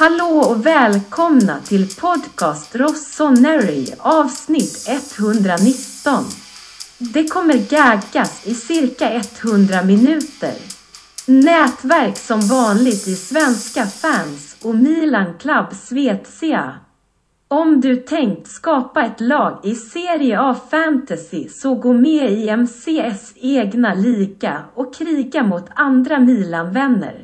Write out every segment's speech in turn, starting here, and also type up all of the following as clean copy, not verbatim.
Hallå och välkomna till podcast Rossoneri, avsnitt 119. Det kommer gaggas i cirka 100 minuter. Nätverk som vanligt i svenska fans och Milan Club Svezia. Om du tänkt skapa ett lag i Serie A Fantasy så gå med i MCS egna liga och kriga mot andra Milan-vänner.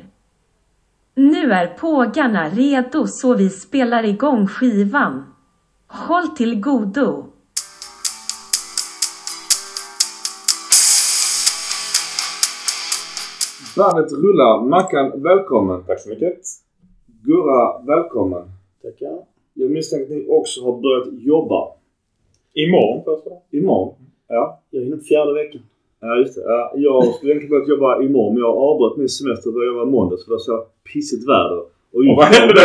Nu är pågarna redo så vi spelar igång skivan. Håll till godo! Bandet rullar. Mackan, välkommen. Tack så mycket. Gurra, välkommen. Tackar. Jag misstänker att ni också har börjat jobba. Imorgon? Ja. Jag är inne på fjärde veckan. Ja, just det. Ja, jag skulle egentligen börjat jobba imorgon, men jag har avbröt min semester och började jobba måndag för det var så pissigt väder. Och vad hände då?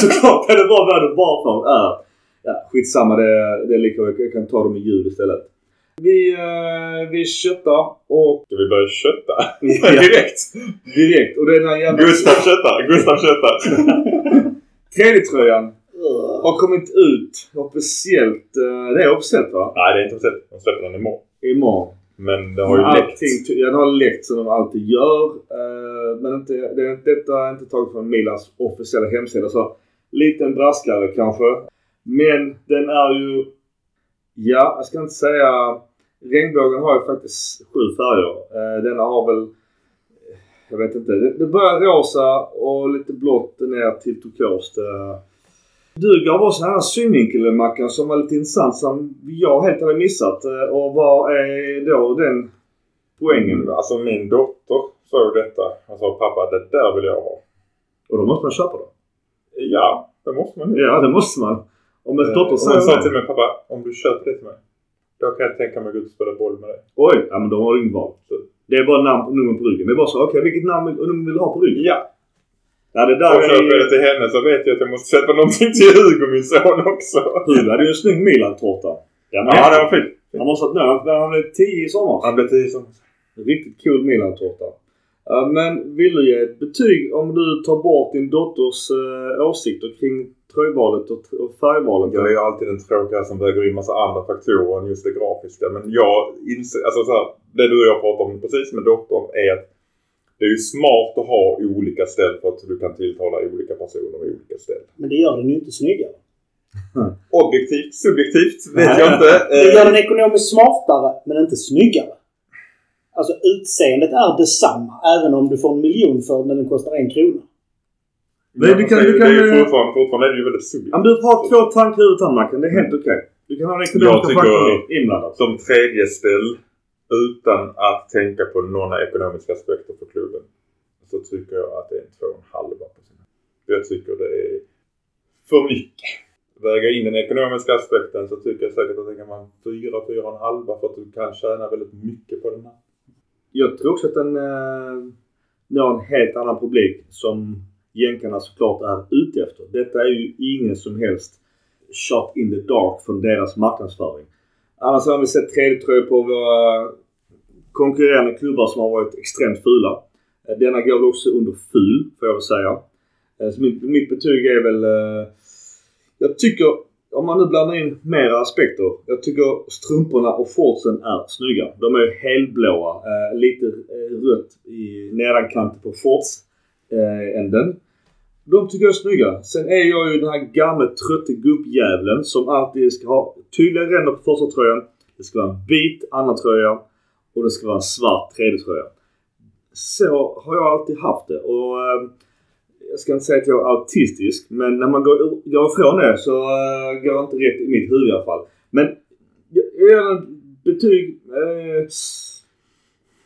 Såklart det var väder bara för ja, skitsamma. Det är lika. Jag kan ta dem i jul istället. Vi köttar och... Ska vi börja kötta? Ja. Direkt. Och det är den här jävla... Gustav köttar. Tredjetröjan har kommit ut officiellt. Det är officiellt, va? Nej, det är inte officiellt. De släpper den imorgon. Men det har ju läckt. Ja, det har läckt som de alltid gör. Men detta är inte taget från Milans officiella hemsida. Så liten braskare kanske. Men den är ju... Ja, jag ska inte säga... Regnbågen har ju faktiskt 7 färger. Denna har väl... Jag vet inte. Det börjar rosa och lite blått ner till turkost. Du gav oss en här synvinkelmackan som var lite intressant som jag helt hade missat. Och vad är då den poängen? Alltså min dotter såg detta och sa pappa, det där vill jag ha. Och då måste man köpa det? Ja, det måste man. Ja, det måste man. Om en dotter sa till mig, pappa, om du köper det till mig, då kan jag tänka mig att gå ut och spela boll med dig. Oj, ja, men de har ingen val. Det är bara namn och nummer på ryggen. Det är bara så, okej, vilket namn och nummer vill du ha på ryggen? Ja. Ja, det där och köper jag till henne så vet jag att jag måste sätta någonting till Hugo, min son, också. Hugo hade ju en snygg Milan-tårta. Ja, det var fint. Han måste ha nöjt när han blev 10 i sommar. Han blev 10 i sommar. Riktigt kul Milan-tårta. Men vill du ge ett betyg om du tar bort din dotters åsikter kring tröjvalet och färgvalet? Jag är alltid den tråkiga som väger in massa andra faktorer än just det grafiska. Men jag inser, alltså så här, det du och jag pratar om precis med dottern är att det är ju smart att ha olika ställ för att du kan tilltala olika personer med olika ställ. Men det gör den ju inte snyggare. Objektivt, subjektivt, vet jag inte. Det gör den ekonomiskt smartare, men inte snyggare. Alltså utseendet är detsamma, även om du får 1 miljon för när den kostar 1 krona. Men ja, du kan det är ju fortfarande är det ju väldigt subjektivt. Om du har 2 tankar ut anmarken, det är helt okej. Du kan ha en ekonomisk faktor inblandad. Som tredje ställ. Utan att tänka på några ekonomiska aspekter på klubben så tycker jag att det är 2,5 på sina. Jag tycker det är för mycket. Väga in den ekonomiska aspekten så tycker jag säkert att det kan vara 4,5 för att du kan tjäna väldigt mycket på den här. Jag tror också att den har en helt annan publik som jänkarna såklart är ute efter. Detta är ju ingen som helst shot in the dark från deras marknadsföring. Annars har vi sett tredjetröjor på våra konkurrerande klubbar som har varit extremt fula. Denna går väl också under ful, får jag väl säga. Så mitt betyg är väl... Jag tycker, om man nu blandar in mera aspekter, jag tycker strumporna och shortsen är snygga. De är helblåa, lite rött i nedankanten på shortsänden. De tycker jag är snygga. Sen är jag ju den här gamla trötta gubbjävlen som alltid ska ha tydliga ränder på första tröjan. Det ska vara en vit andra tröja och det ska vara en svart tredje tröja. Så har jag alltid haft det. Och jag ska inte säga att jag är autistisk, men när man går ifrån det så går jag inte rätt i mitt huvud i alla fall. Men jag gör en betyg...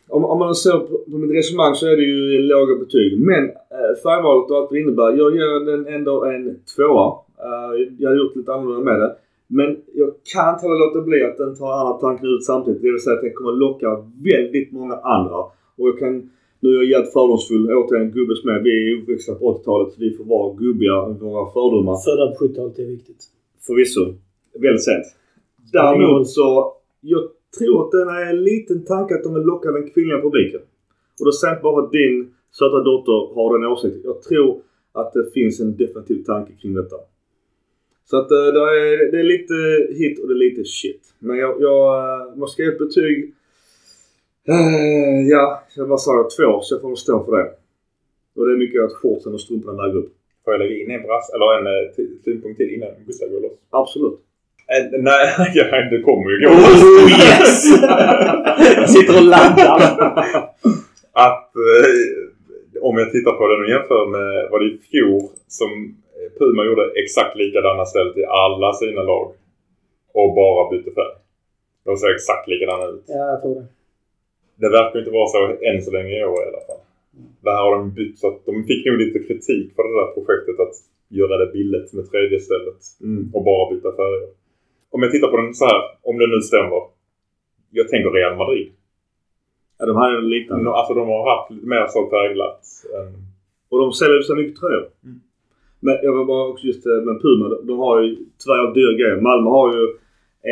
Om man ser på mitt resonemang så är det ju låga betyg. Men färgvalet och allt det innebär. Jag ger den ändå en 2. Jag har gjort lite annorlunda med det. Men jag kan inte låta bli att den tar andra tankar ut samtidigt. Det vill säga att den kommer locka väldigt många andra. Och jag kan, nu är jag helt fördomsfull återigen gubbe som är. Vi är uppväxta på 80-talet så vi får vara gubbiga och våra fördomar. Födda på 70-talet är viktigt. Förvisso. Väldigt sent. Däremot så... Jag tror att den är en liten tanke att de vill locka den kvinnliga publiken. Och då säger bara att din söta dotter har den åsikt. Jag tror att det finns en definitiv tanke kring detta. Så att det är lite hit och det är lite shit. Men jag måste ge ett betyg. Jag bara sa 2, så jag får stå för det. Och det är mycket att shorten och strumpan där grupp. Får jag lägga in en brass eller en tidpunkt till innan Gustav går loss? Absolut. Nej, det kommer ju gå. Oh, yes! Sitter och laddar. Att om jag tittar på den och jämför med vad det är i fjol som Puma gjorde exakt likadana stället i alla sina lag och bara bytte färg. De ser exakt likadana ut. Ja, jag tror det. Det verkar inte vara så än så länge i år i alla fall. Det här har de bytt så att de fick nog lite kritik för det där projektet att göra det billigt med tredje stället och bara byta färger. Om jag tittar på den så här, om det nu stämmer, jag tänker Real Madrid. Ja, de här är liknande. Alltså de har haft lite mer så färgglatt. Och de säljer så mycket tröjor. Mm. Men jag var bara också just med Puma, de har ju tyvärr dyra grejer. Malmö har ju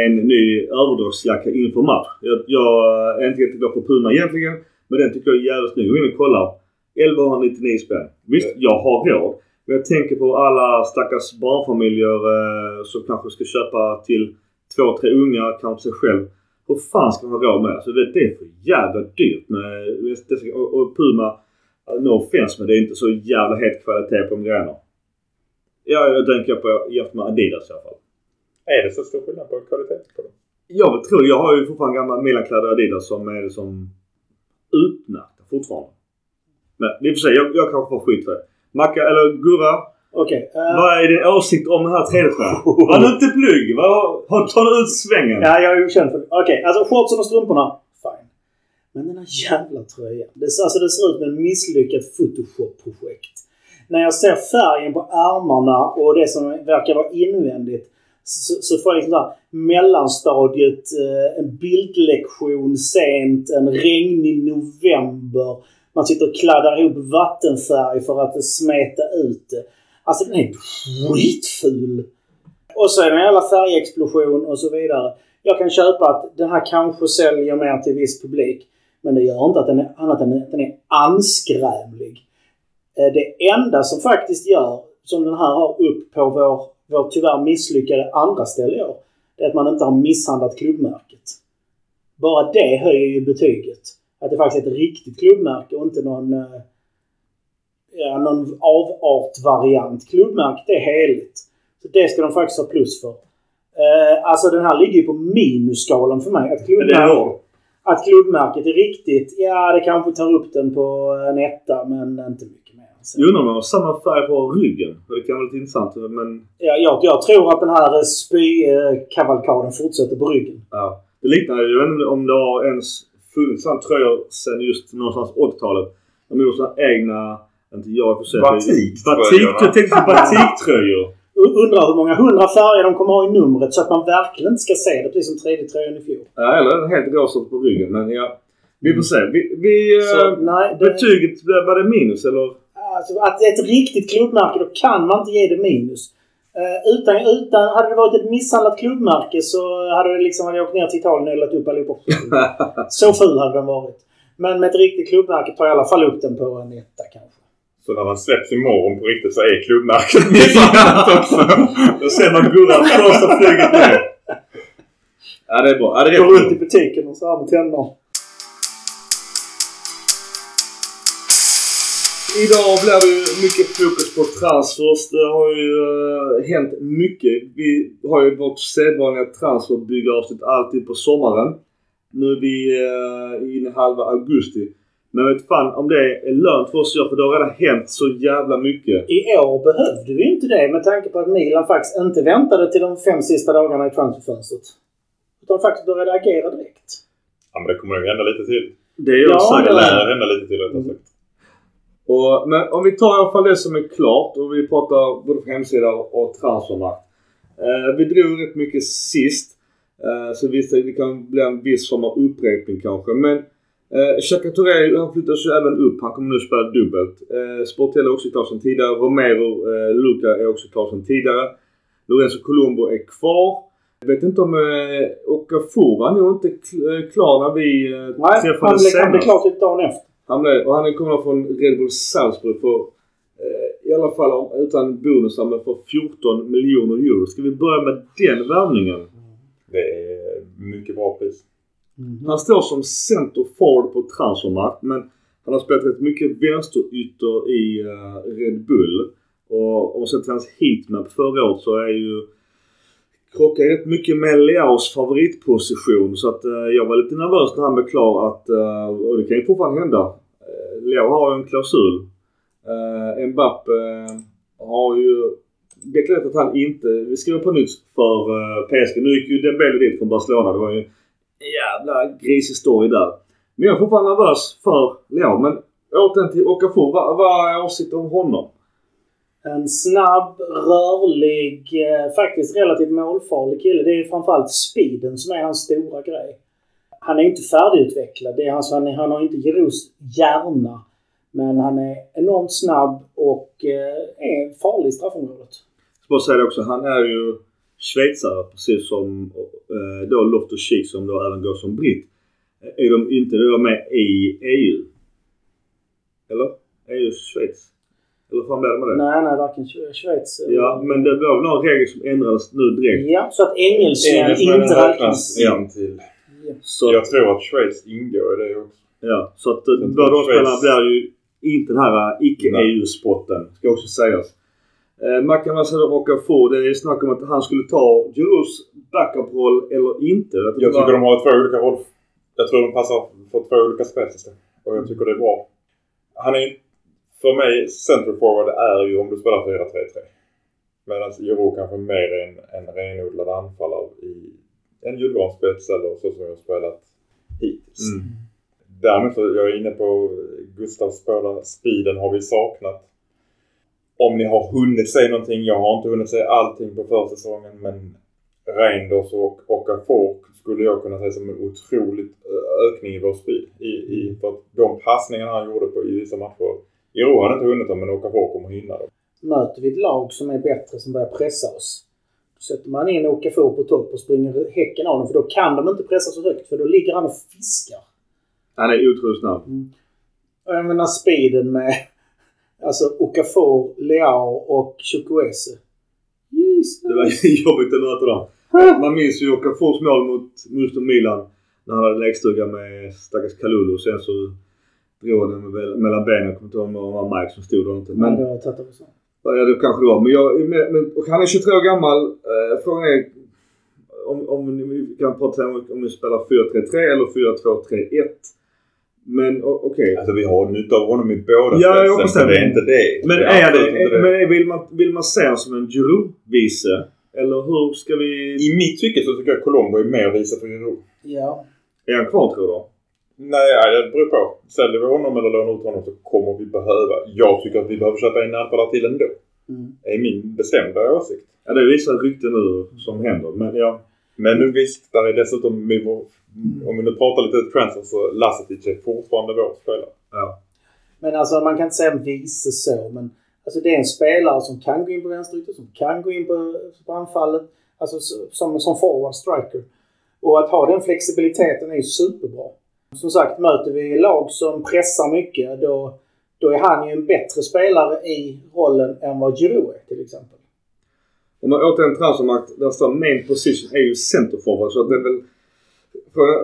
en ny överdragsjacka inför match. Jag är inte jätteglad på Puma egentligen, men den tycker jag är jävligt snygg. Jag vill kolla, 1199 spänn. Visst, jag har råd. Men jag tänker på alla stackars barnfamiljer som kanske ska köpa till 2-3 unga, kanske sig själv. Hur fan ska man ha råd med? Så det är för jävla dyrt. Och Puma, no offense, men det är inte så jävla het kvalitet på de grejerna. Jag tänker på jämfört med Adidas i alla fall. Är det så stor skillnad på kvalitet på dem? Jag tror, jag har ju fortfarande gamla Milan-kläder Adidas som är som utmärkta fortfarande. Men det är för sig, jag kanske får skit för det. Macka eller Gurra, vad är din åsikt om den här tredjeskärmen? Var du inte plugg? Tar du ut svängen? Ja, jag är ju känd för det. Okej, alltså shortsen och strumporna, fine. Men den här jävla tröjan, det ser ut med ett misslyckat Photoshop-projekt. När jag ser färgen på armarna och det som verkar vara invändigt så får jag liksom där mellanstadiet, en bildlektion sent, en regnig november. Man sitter och kladdar ihop vattenfärg för att smeta ut det. Alltså den är skitful. Och så är det en jävla färgexplosion och så vidare. Jag kan köpa att den här kanske säljer mer till viss publik. Men det gör inte att den är annat än att den är anskrämlig. Det enda som faktiskt gör som den här har upp på vår tyvärr misslyckade andra ställe är att man inte har misshandlat klubbmärket. Bara det höjer ju betyget. Att det faktiskt är ett riktigt klubbmärke och inte någon avart-variant. Klubbmärket är heligt. Så det ska de faktiskt ha plus för. Alltså den här ligger ju på minusskalan för mig. Att klubbmärket är riktigt, ja det kanske tar upp den på en etta men inte mycket mer. Jo, de har samma färg på ryggen. Det kan vara lite intressant. Men... Jag tror att den här spykavalkaden fortsätter på ryggen. Ja. Det liknar ju om det har ens... Fullsamt tröjor sen just någonstans 80-talet. De gjorde sådana egna, inte jag får säga. Batiktröjor. Jag tänkte batiktröjor. Undrar hur många 100 färger de kommer ha i numret så att man verkligen ska se det precis som 3D-tröjan i fjol. Ja, eller helt gråsort på ryggen. Men ja, vi får se. Betyget, var det minus eller? Alltså, att det är ett riktigt klubbmärke, då kan man inte ge det minus. Utan hade det varit ett misshandlat klubbmärke så hade det liksom åkt ner till Italien och eldat upp allihop. Så ful hade den varit. Men med ett riktigt klubbmärke tar jag i alla fall upp den på en etta kanske. Så när man släpps imorgon på riktigt så är klubbmärket misshandlat också. Då ser man gullan första flyget ner. Ja, det är bra. Ja, det är går runt i butiken och så har man tänder. Idag blir det ju mycket fokus på transfers. Det har ju hänt mycket. Vi har ju vårt sedvanliga transferbyggaravsnitt alltid på sommaren. Nu är vi inne i halva augusti. Men vet fan om det är lönt för oss, för det har redan hänt så jävla mycket. I år behövde vi inte det med tanke på att Milan faktiskt inte väntade till de 5 sista dagarna i transferfönstret. Utan faktiskt började agera direkt. Ja, men det kommer ju hända lite till. Det är också det lär hända lite till rätt sagt. Men om vi tar i alla fall det som är klart och vi pratar både på hemsidan och transfermarkt. Vi drog rätt mycket sist så visst det kan bli en viss form av upprepning kanske. Men Chaka Touré, han flyttar sig även upp, han kommer nu spela dubbelt. Sportella är också klar som tidigare, Romero, Luka är också klar som tidigare. Lorenzo Colombo är kvar. Jag vet inte om Okafor var nog inte klar när vi träffade senast. Nej, han blev klart ut dagen efter. Han är, och han kommer från Red Bull Salzburg för i alla fall utan bonusar men för 14 miljoner euro. Ska vi börja med den värvningen? Det är mycket bra pris. Mm. Han står som center forward på transfermarkt, men han har spelat rätt mycket vänsterytter i Red Bull. Och om man ser till hans heatmap förra året så är ju krockar rätt mycket med Leaus favoritposition. Så att jag var lite nervös när han blev klar att, och det kan ju fortfarande hända. Leao har ju en klausul. Mbappé har ju deklarerat att han inte vi skriver på nytt för PSG. Nu gick ju Dembélé dit från Barcelona. Det var ju en jävla grishistoria där. Men jag är fortfarande nervös för Leao. Men återigen till Okafor. Vad är åsikten om honom? En snabb, rörlig, faktiskt relativt målfarlig kille. Det är framförallt speeden som är hans stora grej. Han är inte färdigutvecklad. Det är alltså, han har inte Giroux hjärna. Men han är enormt snabb och är farlig i straffområdet. Jag ska bara säga det också. Han är ju schweizare, precis som då Loftus-Cheek som då även går som britt. Är de inte då med i EU? Eller? EU-Schweiz? Eller fan bär med det? Nej, varken Schweiz. Eller... Ja, men det var några regler som ändrades nu direkt. Ja, så att engelsmän inte räknas in till... Ja. Så jag tror att Schweiz ingår i det också. Ja, så att båda de spelarna blir ju inte den här icke-EU-spotten, ska också sägas. Man kan väl säga att Okafor, det är snack om att han skulle ta Giroux backup-roll eller inte. Jag tycker de har två olika roll. Jag tror de passar för två olika spelare. Och jag tycker det är bra. Han är, för mig, central forward är ju om du spelar 4-3-3. Medan Giroux kanske mer är en renodlad anfallare i en julgranspets eller så som jag spelat hittills. Mm. Därmed så jag är inne på Gustavs spåra. Speeden har vi saknat. Om ni har hunnit säga någonting. Jag har inte hunnit säga allting på försäsongen. Men Reinders och Okafor skulle jag kunna säga som en otroligt ökning i vår speed. För att de passningarna han gjorde på i vissa matcher. Giroux hade inte hunnit dem men Okafor kommer hinna dem. Möter vi ett lag som är bättre som börjar pressa oss. Sätter man in Okafor på topp och springer häcken av dem. För då kan de inte pressa så högt. För då ligger han och fiskar. Han är otroligt snabb. Mm. Jag menar speeden med alltså Okafor, Leao och Chukwueze. Det var jobbigt att möta dem. Man minns ju Okafors mål mot Milan. När han hade läggstuga med stackars Kalulu. Och sen så drog han mellan benen. Och kom till honom och var Mike som stod där inte. Men det var tattat också. Ja, det kanske det var. Men han är 23 år gammal. Frågan är om vi kan prata om vi spelar 4-3-3 eller 4-2-3-1. Men okej. Alltså vi har nytta av honom i båda spetsen. Det är inte det. Men, vill man se honom som en Giroux-vise? Eller hur ska vi... I mitt tycke så tycker jag Colombo är mer visa för Giroux. Ja. Är han kvar tror du? Nej, det beror på. Säljer vi honom eller lånar ut honom så kommer vi behöva. Jag tycker att vi behöver köpa in anfallare till ändå. Det är min bestämda åsikt. Ja, det är vissa rykten nu som händer. Men nu visst, där är dessutom om vi nu pratar lite transfer så Lasetic är fortfarande vår spelare. Ja. Men alltså man kan inte säga en vice så, men alltså det är en spelare som kan gå in på vänsterytter, som kan gå in på anfallet, alltså som forward striker. Och att ha den flexibiliteten är ju superbra. Som sagt, möter vi lag som pressar mycket, då är han ju en bättre spelare i rollen än vad Giroux är till exempel. Om man återigen transfermarkt, där står main position är ju centerforward. Så att det är väl,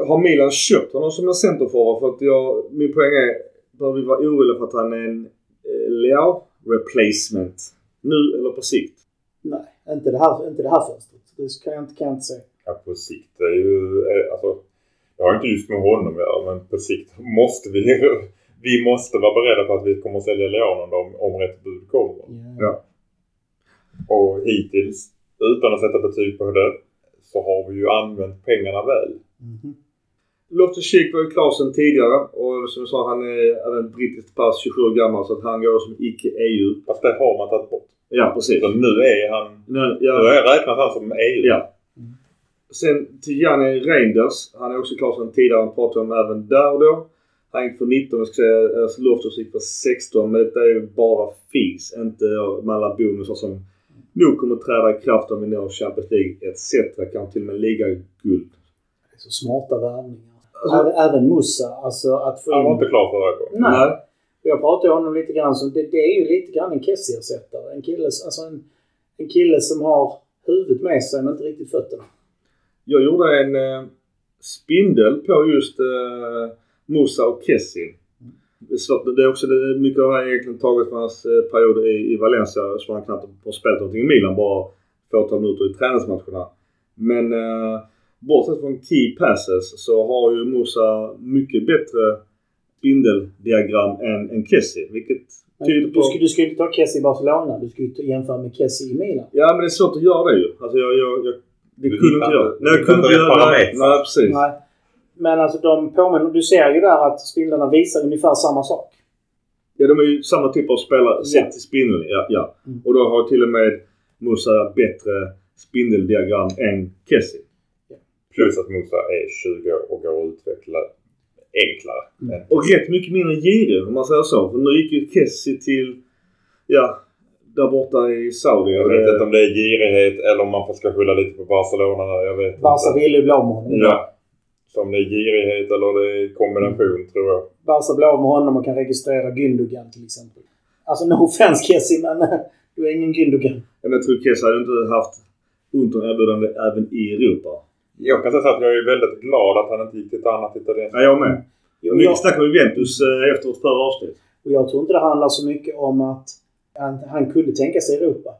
har Milan köpt honom som en centerforward? För att min poäng är bör vi vara oroliga för att han är en Leao replacement nu eller på sikt? Nej, inte det här fönstret. Det kan jag inte säga. Ja, på sikt är ju... Alltså, jag har inte just med honom men på sikt måste vi måste vara beredda på att vi kommer att sälja Leao om rätt bud kommer. Ja. Och hittills, utan att sätta betyg på det, så har vi ju använt pengarna väl. Mm-hmm. Loftus-Cheek var ju klar sedan tidigare. Och som jag sa, han är en brittiskt pass 27 år gammal, så att han går som icke-EU. Fast det har man tagit bort. Ja, precis. Så nu är han... Nu har jag räknat han som EU. Ja. Mm. Sen till Janne Reinders. Han är också klar sedan tidigare. Han pratade om även där och då. Han gick för 19, jag ska säga. Alltså Loftus-Cheek var 16. Men detta är ju bara fis. Inte med alla bonusar som... Nu kommer träda i kraft om vi når Champions League etc. Kan till och med ligga i guld. Det är så smarta värvningar. Även Musah. Alltså att få in... Han var inte klar förra gången. Nej. Jag pratar ju om honom lite grann som, det är ju lite grann en Kessie-ersättare. En kille som har huvudet med sig men inte riktigt fötterna. Jag gjorde en spindel på just Musah och Kessie. Så det är också det, mycket av det här egentligen taget från hans period i Valencia, som han knappt har spelat någonting i Milan, bara fåtal minuter i träningsmatcherna. Men bortsett från key passes så har ju Musah mycket bättre spindeldiagram än Kessie, vilket tyder på... Du ska ju inte ta Kessie i Barcelona, du ska ju jämföra med Kessie i Milan. Ja, men det är svårt att göra det ju. Alltså jag det kunde inte göra. Nej, kunde inte göra det. Nej, precis. Nej. Men alltså de påminner, du ser ju där att spindlarna visar ungefär samma sak. Ja, de är ju samma typ av spelare, sett i spindeln, ja. Mm. Och då har till och med Musah bättre spindeldiagram än Kessie. Ja. Plus att Musah är 20 år och går att utveckla enklare. Mm. Och rätt mycket mindre girig, om man säger så. För nu gick ju Kessie till, ja, där borta i Saudi. Jag vet inte om det är girighet eller om man ska skylla lite på Barcelona. Jag vet Barca inte. Vill ju bli av med honom. Ja. Så om det är girighet eller det är kombination, tror jag. Barca blir av med honom och kan registrera Gündogan till exempel. Alltså, no offense Kessie, men du är ingen Gündogan. Jag tror Kessie hade inte haft ont om erbjudande även i Europa. Jag kan säga att jag är väldigt glad att han inte gick till ett annat italienskt. Ja, jag med. Vi snackade med Juventus efter ett förra avsnitt. Och jag tror inte det handlar så mycket om att han kunde tänka sig Europa.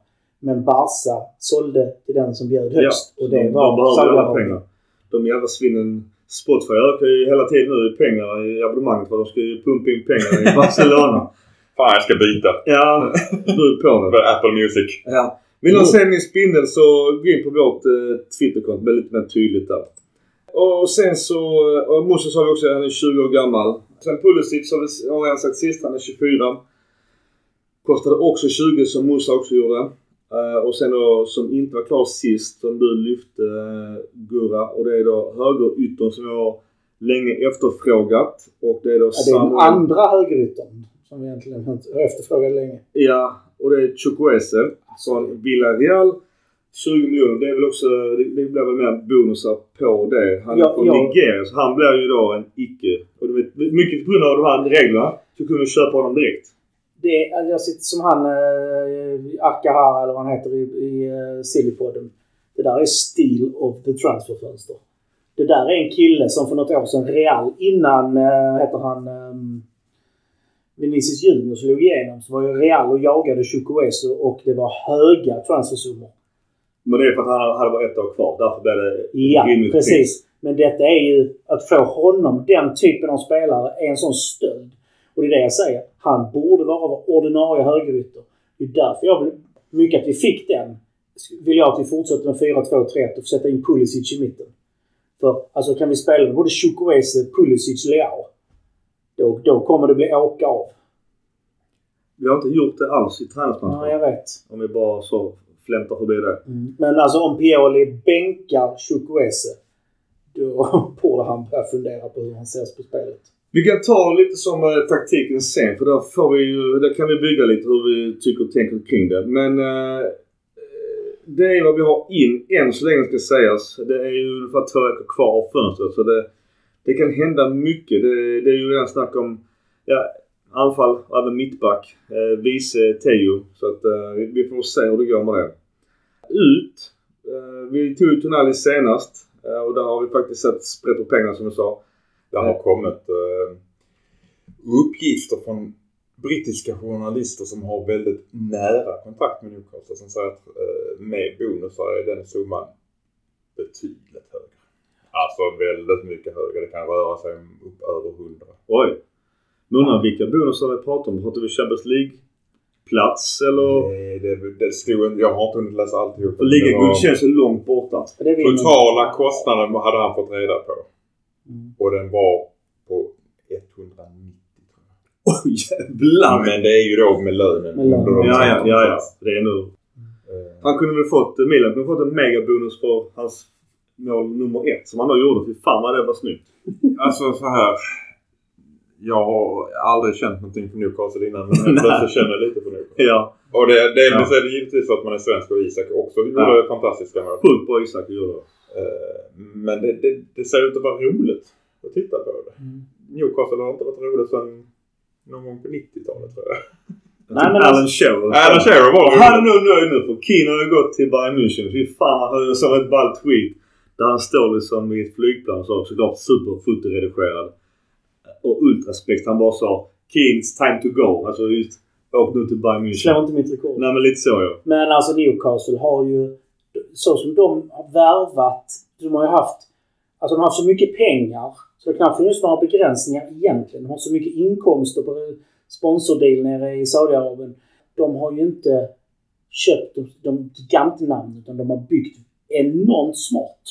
Men Barca sålde till den som bjöd högst. Ja, och det var Saudi Arabia. De jävla svinnen Spotify ökar ju hela tiden nu pengar i abonnemanget. För de ska ju pumpa in pengar i Barcelona. Fan, jag ska byta. Ja, du på det. Apple Music. Ja. Vill du se min spindel så gå in på vårt Twitterkonto. Det är lite mer tydligt där. Och sen så, och Musah sa vi också att han är 20 år gammal. Sen Pulisic har jag sagt sist, han är 24. Kostade också 20 som Musah också gjorde. Och sen då som inte var klar sist som du lyfte Gurra, och det är då högeryttern som jag länge efterfrågat, och det är då den andra högeryttern som egentligen har efterfrågat länge. Ja, och det är Chukwueze från Villarreal, 20 miljoner. Det är väl också, det blir väl mer bonusar på det. Han är från Nigeria, så han blir ju då en icke, och det är mycket på grund av de här reglerna så kunde vi köpa honom direkt. Det är, jag sitter som han Akahara eller vad han heter i Sillypodden. Det där är steal of the transferfönster. Det där är en kille som för något år sedan Real, innan heter han Vinicius Junior slog igenom, så var ju Real och jagade Chukwueze, och det var höga transfersummor. Men det är för att han hade varit ett år kvar, därför blev det rimligt. Ja, precis. Men detta är ju att få honom, den typen av spelare är en sån stöld. Och det är det jag säger. Han borde vara ordinarie högerytter. Det är därför jag vill mycket att vi fick den. Vill jag att vi fortsätter med 4-2-3 och sätta in Pulisic i mitten. För alltså kan vi spela med både Chukwueze, Pulisic, Leão. Då kommer det bli åka av. Vi har inte gjort det alls i träningsmatchen. Ja, jag vet. Om vi bara så flämtar förbi det. Mm. Men alltså om Pioli bänkar Chukwueze, då borde han börja fundera på hur han ses på spelet. Vi kan ta lite som taktiken sen, för där kan vi bygga lite hur vi tycker och tänker kring det. Men det är vad vi har in än så länge, ska sägas. Det är ju ungefär 2 veckor kvar av fönstret, så det kan hända mycket. Det är ju redan snack om anfall, även mittback, vice Teo. Så att vi får se hur det går med det. Ut, vi tog ju Tonali senast, och där har vi faktiskt sett sprätt och pengar som jag sa. Det har kommit uppgifter från brittiska journalister som har väldigt nära kontakt med Newcastle, som säger att med bonusar är den summan betydligt högre. Alltså väldigt mycket högre. Det kan röra sig upp över 100. Oj! Några vilka bonusar vi pratar om? Pratar vi Champions League-plats eller? Nej, det stod, jag har inte hunnit läsa alltihop. Ligagull känns ju långt borta. Totala kostnaden hade han fått reda på. Mm. Och den var på 190. Oj, jävlar. Men det är ju då med lönen. Ja. Det är nu. Han kunde väl fått, Milan kunde fått en megabonus för hans mål nummer 1 som han då gjorde. Fy fan vad det var snyggt. Alltså så här. Jag har aldrig känt någonting för Newcastle innan, men jag känner lite för Newcastle. Ja. Och det är det givetvis att man är svensk, och Isak också gjorde fantastiska mål. Sjukt bra Isak gjorde det. Men det ser ut att vara roligt att titta på det. Newcastle har inte varit roligt sedan någon gång på 90-talet tror jag. Nej, men Alan Shearer var det. Han är nog nöjd nu för Kina har gått till Bayern München. Fy fan, jag såg ett ballt tweet där han står liksom i ett flygplan så såklart superfotoredigerad och ultraspekt. Han bara sa Kings time to go. Alltså just åk nu till Bayern München. Slår inte mitt rekord. Nej, men lite så ja. Men alltså Newcastle har ju så som de har värvat, de har ju haft, alltså de har haft så mycket pengar så det knappt finns några begränsningar egentligen. De har så mycket inkomster på sponsordel nere i Saudi Arabien. De har ju inte köpt de gigantnamn utan de har byggt enormt smart.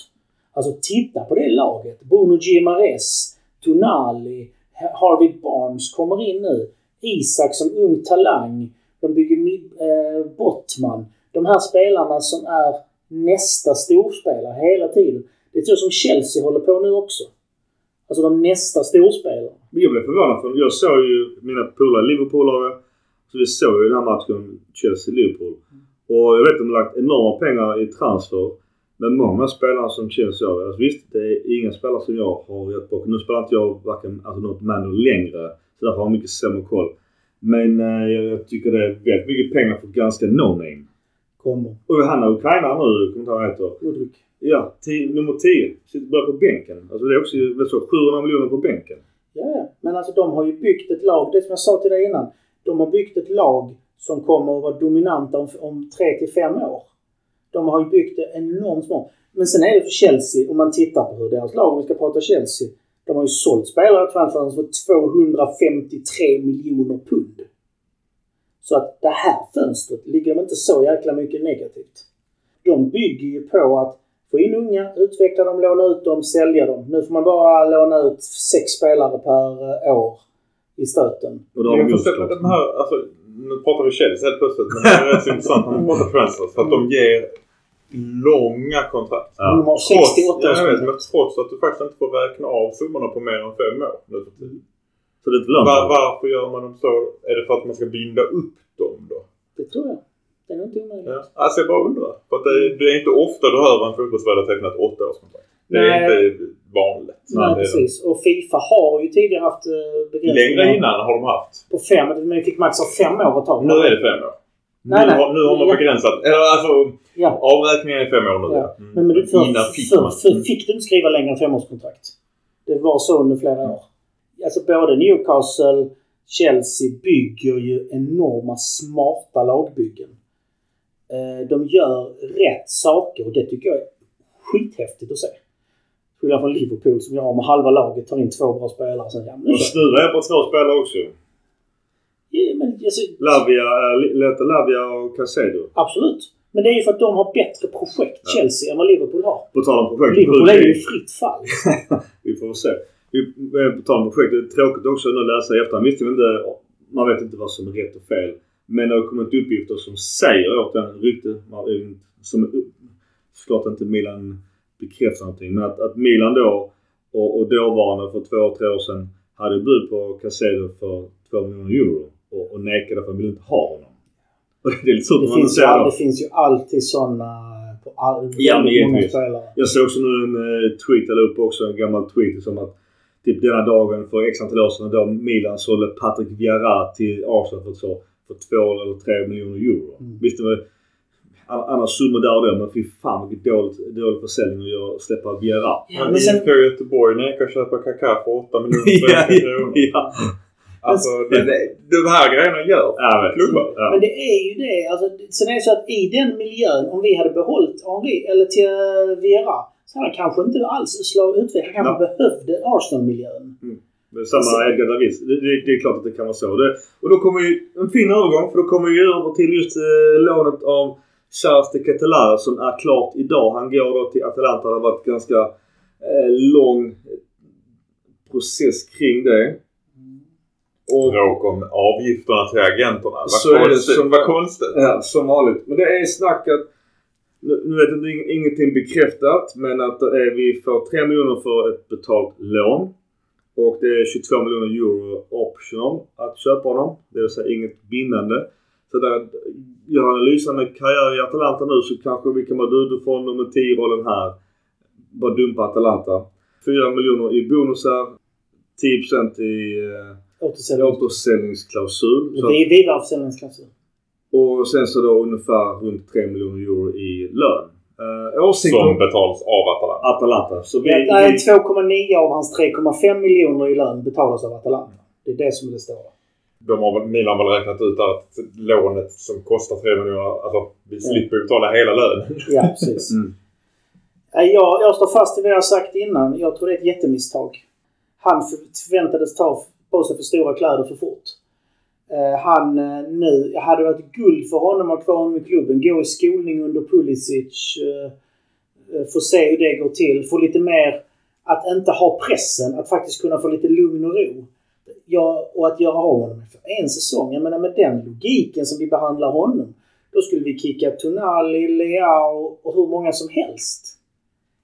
Alltså titta på det laget. Bruno Gimares, Tonali, Harvey Barnes kommer in nu. Isak som ung talang. De bygger Bottman. De här spelarna som är nästa storspelare hela tiden. Det är så som Chelsea håller på nu också. Alltså de nästa storspelare. Jag blev förvånad för jag såg ju mina polare Liverpoolare. Så vi såg ju den här matchen Chelsea-Liverpool. Och jag vet att de har lagt enorma pengar i transfer. Men många spelare som Chelsea har. Alltså visst, det är inga spelare som jag har gett bort. Nu spelar inte jag varken alltså något manual längre. Så därför har jag mycket sämre koll. Men jag tycker det är väldigt mycket pengar för ganska no-name. Och han har Ukraina nu, kommer ta rätt då. Ja, nummer 10. Sitter bara på bänken. Alltså det är också så, 700 miljoner på bänken. Ja, men alltså de har ju byggt ett lag. Det som jag sa till dig innan. De har byggt ett lag som kommer att vara dominanta om 3-5 år. De har ju byggt det enormt små. Men sen är det för Chelsea, om man tittar på hur deras lag, om vi ska prata Chelsea. De har ju sålt spelare för 253 miljoner pund. Så att det här fönstret ligger de inte så jäkla mycket negativt. De bygger ju på att få in unga, utveckla dem, låna ut dem, sälja dem. Nu får man bara låna ut 6 spelare per år i stöten. Och då har vi sett att den här, alltså, nu pratar vi Chelsea helt plötsligt, men det är rätt intressant när man pratar transfers för att de ger långa kontrakt. Ja. De har 68 års kontrakt. Men trots att du faktiskt inte får räkna av summorna på mer än 5 år nu för tiden. Varför gör man dem så? Är det för att man ska binda upp dem då? Det tror jag. Det är någonting möjligt. Ja. Alltså jag bara undrar. För att det är inte ofta du hör en fotbollsvärld har tecknat 8-årskontrakt. Det är inte vanligt. Nej, precis. Och FIFA har ju tidigare haft begränsningar. Längre innan har de haft. På 5, men fick max av 5 år att ta. Nu är det 5 år. Nu har man begränsat. Alltså, ja. Avräkningen är 5 år nu. Ja. Mm. Men du fick du inte skriva längre än 5-årskontrakt. Det var så under flera år. Alltså både Newcastle, Chelsea bygger ju enorma smarta lagbyggen. De gör rätt saker och det tycker jag är skithäftigt att se. Skillnad från Liverpool som jag har med halva laget tar in 2 bra spelare och sen jämnar. Och snurrar jag på 2 spelare också. Ja, men alltså, Lavia och Casado. Absolut. Men det är ju för att de har bättre projekt Chelsea än vad Liverpool har. På tal om projekt. Liverpool är ju i fritt fall. Vi får se. På tal om projekt, det är tråkigt också nu att läsa i efterhand. Man vet inte vad som är rätt och fel. Men det har kommit uppgifter som säger åt en rykte som såklart inte Milan bekräftar någonting. Men att Milan då och dåvarande för 2-3 år sedan hade bud på Casado för 2 miljoner euro och nekade för att de ville inte ha honom. Det finns ju alltid sådana. Jag såg också nu en tweet eller upp också en gammal tweet som att typ denna dagen för exakt ett år sedan då Milan sålde Patrick Vieira till Arsenal för 2 eller 3 miljoner euro. Mm. Visst det var andra summor där och då men fy fan vilket dålig försäljning att jag släppa Vieira. Ja, men sen för Göteborg när jag köper Kaká för 8 miljoner euro. Ja. Alltså de här grejerna gör klubbar. Men det är ju det alltså, sen är det så att i den miljön om vi hade behållit Henry eller till Vieira så hade kanske inte alls slagit ut det kanske behövde Arsenal-miljön. Mm. Men samma Edgar Davids det är klart att det kan vara så det, och då kommer ju en fin övergång för då kommer ju över till just lånet av Charles de Ketelaere som är klart idag. Han går då till Atalanta. Det har varit ganska lång process kring det. Och bråk om avgifterna till agenterna. Vad konstigt. Ja, som vanligt. Men det är snackat. Nu vet jag ingenting bekräftat. Men att vi får 3 miljoner för ett betalt lån. Och det är 22 miljoner euro option att köpa honom. Det vill säga inget bindande. Så där gör en lysande karriär i Atalanta nu. Så kanske vi kan vara du får nummer 10-rollen här. Bara dumpa Atalanta. 4 miljoner i bonusar. 10% i återställningsklausul. Det är vidareförsäljningsklausul. Och sen så då ungefär runt 3 miljoner euro i lön. Som betalas av Atalanta. Så vi, det är 2,9 av hans 3,5 miljoner i lön betalas av Atalanta. Det är det som det står. De har Milan väl räknat ut att lånet som kostar 3 miljoner, alltså vi slipper betala hela lönen. Ja, precis. Jag står fast i vad jag sagt innan. Jag tror det är ett jättemisstag. Han förväntades ta på sig för stora kläder för fort. Jag hade varit guld för honom att kvar med klubben, gå i skolning under Pulisic, få se hur det går till, få lite mer, att inte ha pressen, att faktiskt kunna få lite lugn och ro, och att göra av honom för en säsong. Jag menar, med den logiken som vi behandlar honom, då skulle vi kicka Tonali, Leão och hur många som helst.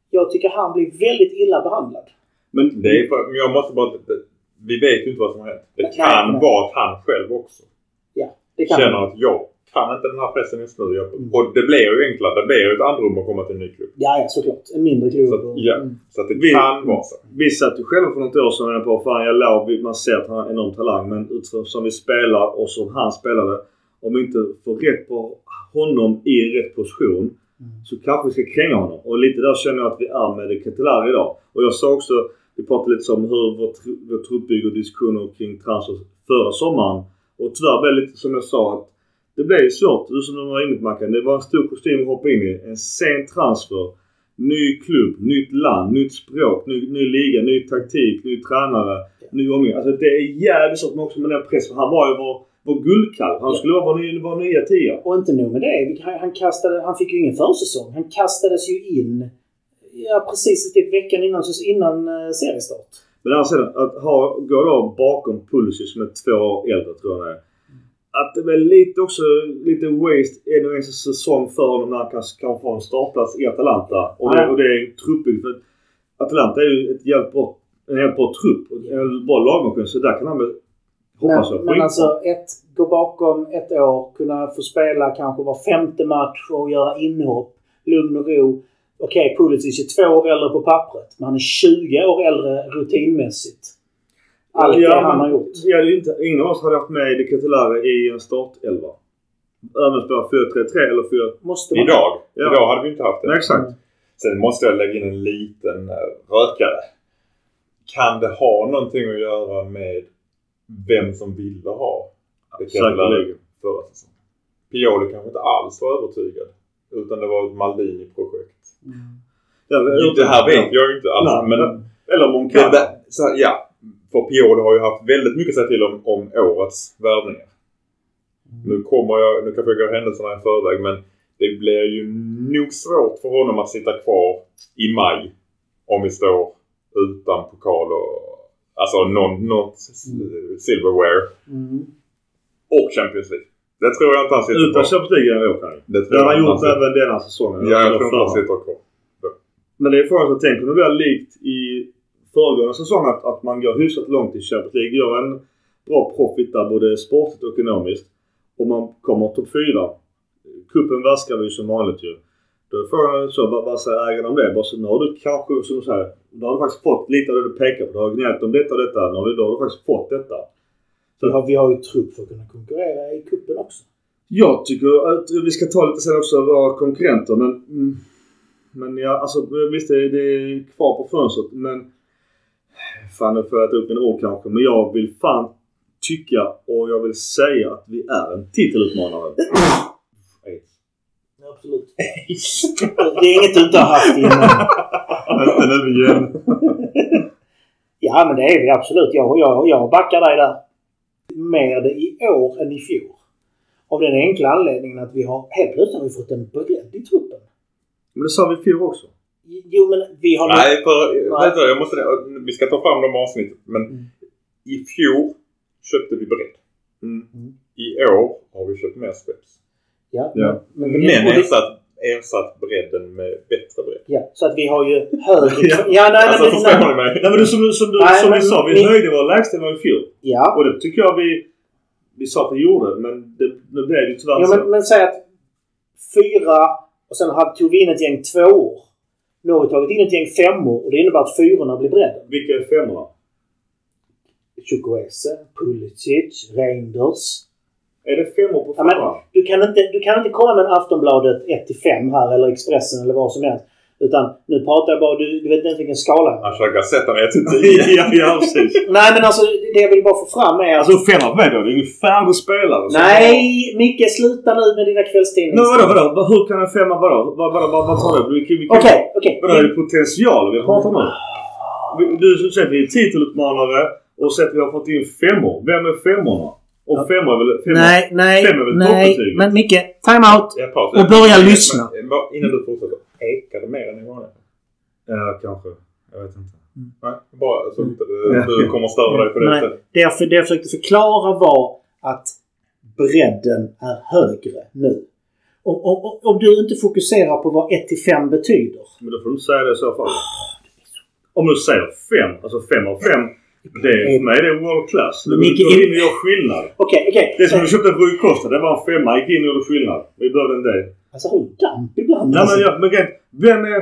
Jag tycker han blir väldigt illa behandlad. Men det är för, jag måste bara, vi vet ju inte vad som har hänt. Det kan vara att han själv också känner att jag kan inte den här pressen just nu. Och det blir ju enklare. Det blir ju ett andrum att komma till en ny klubb. Ja, såklart. En mindre klubb. Så att, så att det kan vara så. Vi satt ju själva för något år sedan på fan, jag låg, man ser att han har enorm talang. Men som vi spelar och som han spelade, om vi inte får rätt på honom i rätt position, så kanske vi ska kränga honom. Och lite där känner jag att vi är med det Ketelare idag. Och jag sa också, vi pratade lite om hur vår truppbygg och diskussioner kring transfer förra sommaren. Och tyvärr väldigt, som jag sa, att det blev svårt. Du som var inne på Mackan, det var en stor kostym att hoppa in i. En sen transfer, ny klubb, nytt land, nytt språk, ny liga, ny taktik, ny tränare, ny omgång. Alltså det är jävligt svårt också med den pressen. Han var ju vår guldkalv. Han skulle vara nya tia. Och inte nog med det. Han fick ju ingen försäsong. Han kastades ju in. Ja, precis, typ veckan innan seriestart. Men alltså att gå då bakom Pulisic som är 2 år äldre, tror jag det är. Att det är lite waste en säsong för honom när han kan få en startplats i Atalanta. Och det är truppbyggt. Atalanta är ju en helt bra trupp och en bra lagmaskin, så där kan han väl hoppas på. Men alltså gå bakom ett år, kunna få spela kanske var femte match och göra inhopp, lugn och ro. Okej, Pulisic är 2 år äldre på pappret, men han är 20 år äldre rutinmässigt. Allt han har gjort. Ingen av oss hade haft med De Ketelare i en startelva. Även spela 4-3-3 eller 4... Måste man. Idag hade vi inte haft det. Nej, exakt. Sen måste jag lägga in en liten rökare. Kan det ha någonting att göra med vem som ville ha De Ketelare förra säsongen? Pioli kanske inte alls var övertygad, utan det var ett Maldini-projekt. Det här vet jag ju inte alls. Eller Moncada. För Pioli har ju haft väldigt mycket att säga till om årets värvningar. Nu kan jag gå händelserna i förväg, men det blir ju nog svårt för honom att sitta kvar i maj om vi står utan pokal och alltså något silverware och Champions League. Det tror jag inte han sitter utan köptiga i år kan det har gjort även den här säsongen. Ja, jag tror inte han sitter kvar. Men det är frågan som jag tänker, det blir likt i föregående säsong att man går hyfsat långt i Champions League, gör en bra profit där både sportet och ekonomiskt, och man kommer topp 4. Kuppen vaskar vi som vanligt ju. Då är frågan så, vad säger ägarna om det? Bara så, nu har du kanske, som du säger, då har du faktiskt fått lite av det du pekar på. Du har gnällt om detta och detta, då har du faktiskt fått detta. Vi har ju trupp för att kunna konkurrera i kuppen också. Jag tycker att vi ska ta lite sen också av våra konkurrenter. Men ja, alltså, visst det är kvar på fönstret. Men fan, nu får jag ta upp en ord kanske. Men jag vill fan tycka och jag vill säga att vi är en titelutmanare. Absolut. Det är inget du inte har haft innan. Nu igen. Ja, men det är vi absolut. Jag backar dig där. Mer det i år än i fjol. Av den enkla anledningen att vi har helt plötsligt har vi fått en bredd i truppen. Men det sa vi i fjol också. Jo, men vi har... Vi ska ta fram de avsnittet. Men i fjol köpte vi bredd. I år har vi köpt mer spets. Men ersatt bredden med bättre bredd. Ja, så att vi har ju högre... Som vi sa, vi höjde vår lägstanivå i fjol. Ja. Och det tycker jag vi sa att vi gjorde, men det blev ju tyvärr så. Men säg att 4, och sen tog vi in ett gäng 2 år. Nu har vi tagit in ett gäng 5 år, och det innebär att 4:orna blir bredden. Vilka är 5:orna? Chukwueze, Pulisic, Reinders. Är det 5 på 4? Ja, du kan inte kolla med Aftonbladet 1-5 här eller Expressen eller vad som helst. Utan nu pratar jag bara, du vet inte vilken skala. Jag försöker sätta mig 1-10. Ja, precis. Nej, men alltså det jag vill bara få fram är... Alltså 5 av mig då? Det är ju fan du spelar. Nej, Micke, sluta nu med dina kvällstidningar. Nej, vadå? Hur kan en 5 vadå? Vad tar du? Okej. Vadå, är det potential vi pratar om nu? Du som säger att vi är titelutmanare och säger att vi har fått in 5. Vem är 5? Och 5 är väl toppbetyg. Men Micke, time out och börja lyssna. Innan du fortsätter. Ekar det mer än i vanliga? Ja, kanske. Jag vet inte. Nej, bara så du kommer störa dig på det. Nej, det jag försökte förklara var att bredden är högre nu. Om du inte fokuserar på vad 1-5 betyder. Men då får du säga det i så fall. Om du säger 5, alltså 5 av 5. Det är, för mig det är world class. Du gick in och gör skillnad. Okay. Det som du köpte på Kosta, det var en 5. Gick in och gjorde skillnad. Vi behövde en del. Alltså hur damp ibland. Nej, men vem är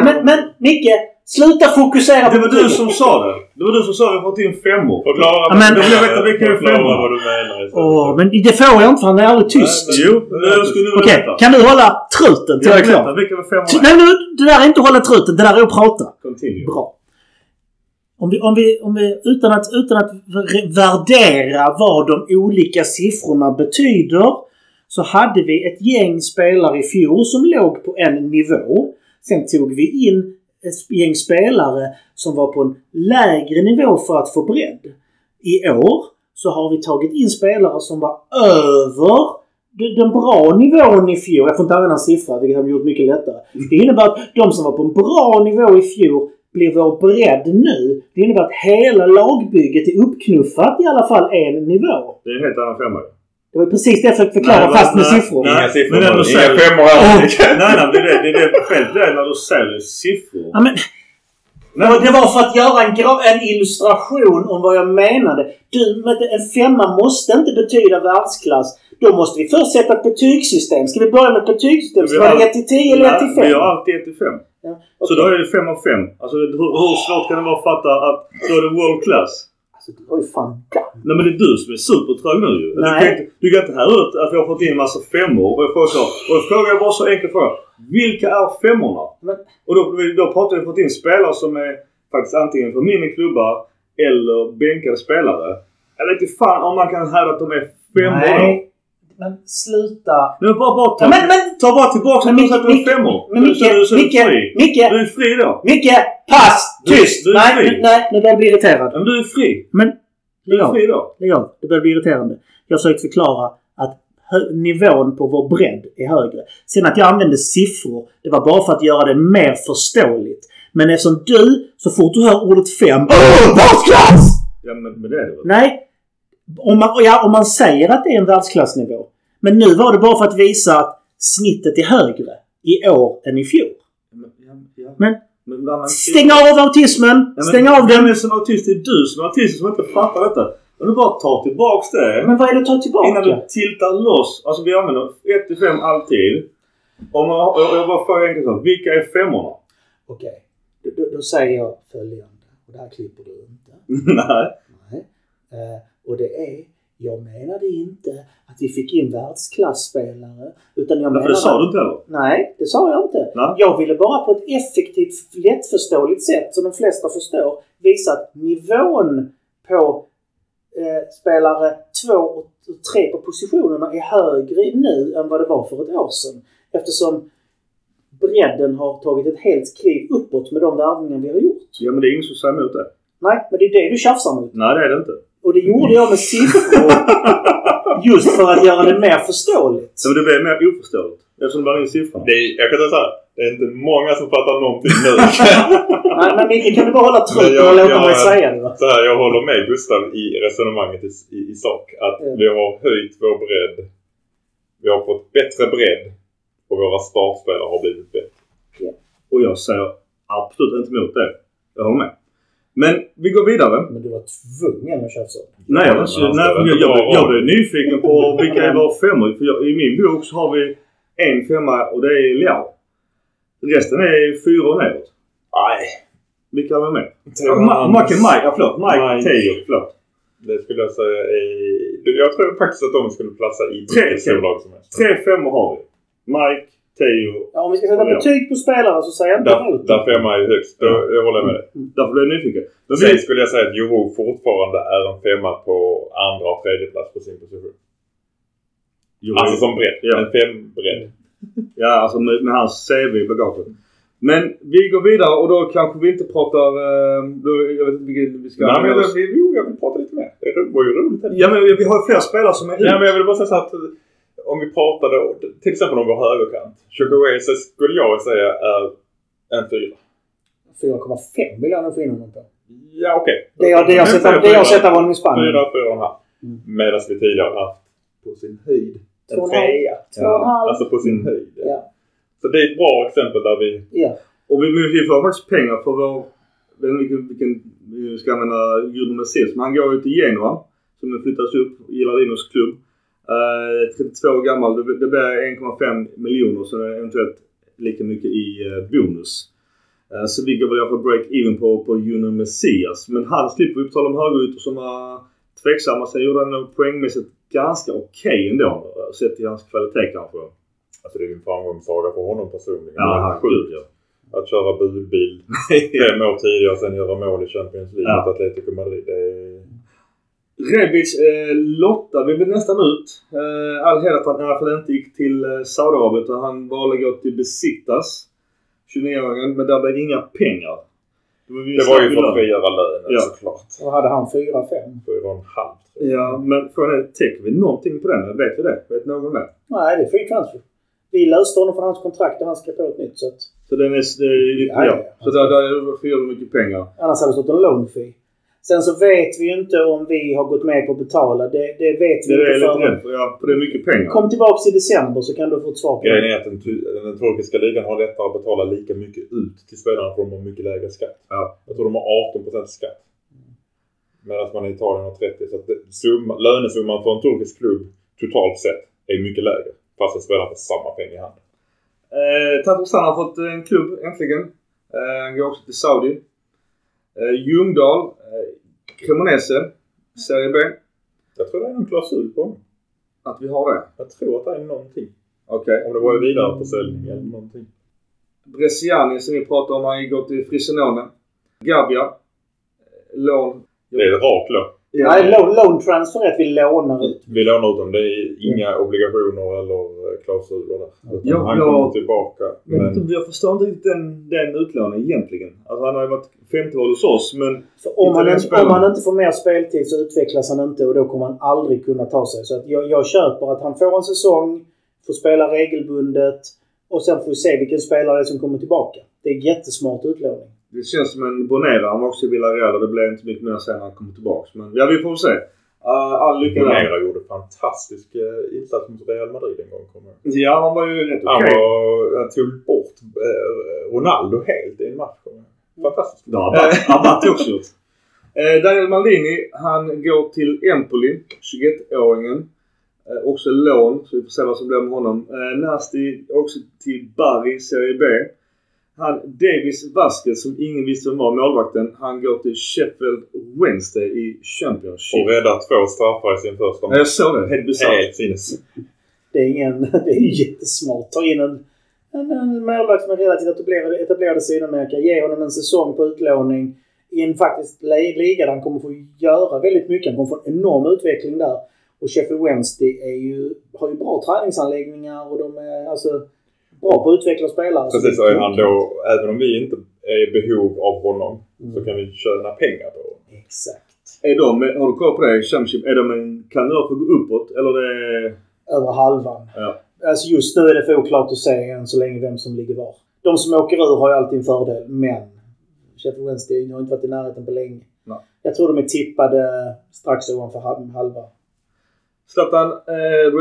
5? Men Micke, sluta fokusera på det. Det var du som sa vi fått in 5. Förklara. Men då vill jag veta vilka 5 vad du menar. Åh, men det får jag inte, han är aldrig tyst. Okej, kan du hålla truten till jag är klar? Nej, det där är inte hålla truten, det där är att prata. Continue. Bra. Om vi utan att värdera vad de olika siffrorna betyder, så hade vi ett gäng spelare i fjol som låg på en nivå. Sen tog vi in ett gäng spelare som var på en lägre nivå för att få bredd. I år så har vi tagit in spelare som var över den bra nivån i fjol. Jag får inte använda en siffra, vilket har gjort mycket lättare. Det innebär att de som var på en bra nivå i fjol blir vår bredd nu. Det innebär att hela lagbygget är uppknuffat i alla fall en nivå. Det är en helt annan 5. Det var precis det jag försökte förklara fast med siffror. Nej, men du säger 5 det är själv det när du säger siffror. Ja, men det var för att göra en illustration om vad jag menade. En 5 måste inte betyda världsklass. Då måste vi först sätta ett betygssystem. Ska vi börja med ett betygssystem? Ska det 1-10 eller 1-5? Vi har alltid 1-5. Ja, okay. Så då är det 5 av 5. Alltså hur svårt kan det vara att fatta att då är det world class? Alltså det var ju fan gamm. Nej, men det är du som är supertrög nu ju. Du kan inte här ut att vi har fått in en massa 5 och jag frågar bara så enkelt fråga. Vilka är 5? Och då pratar vi fått in spelare som är faktiskt antingen från miniklubbar eller bänkade spelare. Jag vet inte fan om man kan hävda att de är 5. Nej. Men sluta. Nu bara ta. Men ta bara tillbaka och sätta en 5. Men Micke. Du är fri då. Micke, pass. Tyst. Nej, nu börjar jag bli irriterad. Men du är fri. Men du är fri då. Ja, det börjar bli irriterande. Jag försökte förklara att nivån på vår bredd är högre. Sen att jag använde siffror, det var bara för att göra det mer förståeligt. Men eftersom du, så fort du hör ordet 5. Världsklass! Ja, men det är det väl? Nej. Om man säger att det är en världsklassnivå. Men nu var det bara för att visa att snittet är högre i år än i fjol. Men stäng av autismen! Stäng av den! Men som autist är du som autist som inte fattar detta. Och du bara tar tillbaka det. Men vad är det du tar tillbaka? Innan du tiltar loss. Alltså vi använder 1-5 alltid. Jag bara frågar enkelt så. Vilka är 5? Okej. Då säger jag följande. Och det här klipper du inte. Nej. Och det är, jag menade inte att vi fick in världsklassspelare. Utan jag menade... Det sa du inte heller. Nej, det sa jag inte. Nej. Jag ville bara på ett effektivt, lättförståeligt sätt som de flesta förstår visa att nivån på spelare 2 och 3 på positionerna är högre nu än vad det var för ett år sedan. Eftersom bredden har tagit ett helt kliv uppåt med de värvningar vi har gjort. Ja, men det är ingen som säger emot det. Nej, men det är det du tjafsar mot. Nej, det är det inte. Och det gjorde jag med siffror just för att göra det mer förståeligt. Men det blev mer oförståeligt eftersom det var en siffra. Jag kan säga så här, det är inte många som fattar någonting nu. Nej, men Mikael, kan du bara hålla truten och låta mig säga det? Så här, jag håller med Gustav i resonemanget i sak. Att vi har höjt vår bredd. Vi har fått bättre bredd. Och våra startspelare har blivit bättre. Ja. Och jag säger absolut inte emot det. Jag håller med. Men vi går vidare. Men du var tvungen att köpa så. Nej, jag blev nyfiken på vilka är våra 5. För i min bok så har vi en 5 och det är Leão. Resten är 4 och neråt. Nej. Vilka var med? Mike Taylor. Det skulle jag säga jag tror faktiskt att de skulle platsa i vilket storlag som helst. 3-5 har vi. Mike, Theo. Ja, om vi ska sätta betyg på spelarna så säger jag inte det. Därför är man ju högst. Jag håller med dig. Därför blir jag nyfiken. Men sen skulle jag säga att Jovo fortfarande är en femma på andra och tredje plats på sin position. Jo. Alltså som bredd. Ja. En fem bredd. Ja, alltså med hans CV i bagaget. Men vi går vidare och då kanske vi inte pratar... jag vet inte vilket vi ska... Nej, men jag vill prata lite mer. Det var ju roligt. Ja, men vi har ju flera spelare som är... Ja, men jag vill bara säga så att om vi pratade... Till exempel om vår högerkant. Chukwueze skulle jag säga är en 4. 4,5 miljoner för innan. Ja, okej. Okay. Det jag sett av honom i Spanien. 4,5. Medan vi tidigare haft på sin höjd. 2,5. Ja, alltså på sin höjd. Ja. Så det är ett bra exempel där vi... Yeah. Och vi får faktiskt pengar för vår... Vi ska använda Gudrun Messis. Men han går ju till Genoa. Som flyttas upp i Gilladinos klubb. 32 år gammal. Det blir 1,5 miljoner. Så det är eventuellt lika mycket i bonus. Så vi går väl i alla fall break-even på Gudrun Messias. Men han slipper upptala om högerytor som var tveksamma. Sen gjorde han poängmässigt ganska okej ändå. Sett i hans kvalitet kanske. Alltså det är ju en framgångssaga för honom personligen. Ja, sjukt. Ja. Att köra budbil 5 år tidigare och sen göra mål i Champions League mot Atletico Madrid. Rebic Lotta, vi blev nästan ut. All hela för att han inte gick till Saudi Arabia utan han valde att gå till Besiktas. 29-åringen, men där blev inga pengar. Det var ju för att fira lönen såklart. Och hade han 4-5. 4,5. Ja, men täcker vi någonting på den? Vet vi det? Vet någon det? Nej, det är free transfer. Vi löste honom från hans kontrakt och han ska på ett nytt sätt. Så den är lite så där är det för mycket pengar. Annars hade det stått en loan fee. Sen så vet vi ju inte om vi har gått med på att betala. Det vet vi inte för. Ja, för det är mycket pengar. Kom tillbaka i december så kan du få ett svar på det. Grejen är att den turkiska ligan har lättare att betala lika mycket ut till spelarna för de har mycket lägre skatt. Ja. Jag tror de har 18% skatt. Medan man i Italien har 30%. Så att lönesumman för en turkisk klubb totalt sett är mycket lägre. Fast jag spelar för samma pengar i handen. Tattosan har fått en klubb äntligen. Han går också till Saudi. Ljungdal. Cremonese. Serie B. Jag tror det är någon klausul på att vi har det. Jag tror att det är någonting. Okej. Om det var ju vidare på säljning eller någonting. Bresciani som vi pratade om. Han går till Frisenone. Gabia. Lån. Det är rakt lån. Ja. Nej, loan transfer är att vi lånar ut. Vi lånar ut dem, det är inga obligationer eller klausuler där. Utan han kommer tillbaka. Men jag förstår inte riktigt den utlåningen egentligen. Alltså han har ju varit 50 år hos oss. Men om han inte får mer speltid så utvecklas han inte och då kommer han aldrig kunna ta sig. Så att jag köper att han får en säsong, får spela regelbundet och sen får vi se vilken spelare som kommer tillbaka. Det är jättesmart utlåning. Det känns som en Bonera. Han var också i Villarreal och det blev inte mycket mer sen när han kom tillbaka. Men ja, vi får se. All lycka där. Bonera gjorde fantastisk insats mot Real Madrid en gång. Ja, han var ju rätt okej. Han tog bort Ronaldo helt i en match. Fantastiskt. Ja, han var också gjort. Daniel Maldini, han går till Empoli, 21-åringen. Också lån, så vi får se vad som blir med honom. Nasti också till Bari, Serie B. Han Davis Vasquez som ingen visste vem var målvakten. Han går till Sheffield Wednesday i Championship. Och räddar 2 straffar i sin första match. Jag såg det. Helt besatt. Det är jättesmart. Ta in en målvakt som är relativt etablerad i Sydamerika. Ge honom en säsong på utlåning i en faktiskt liga där han kommer få göra väldigt mycket. Han kommer få en enorm utveckling där. Och Sheffield Wednesday har ju bra träningsanläggningar och de är alltså... bra på att utveckla spelare. Precis, så är han då, även om vi inte är i behov av honom, så kan vi tjäna pengar på honom. Exakt. Har du koll på det i Championship? Är de en kandidat för att gå uppåt? Eller det... Över halvan. Ja. Alltså just nu är det för oklart att säga än så länge vem som ligger var. De som åker ur har ju alltid en fördel, men Sheffield Wednesday har inte varit i närheten på länge. Nej. Jag tror de är tippade strax ovanför halva. Zlatan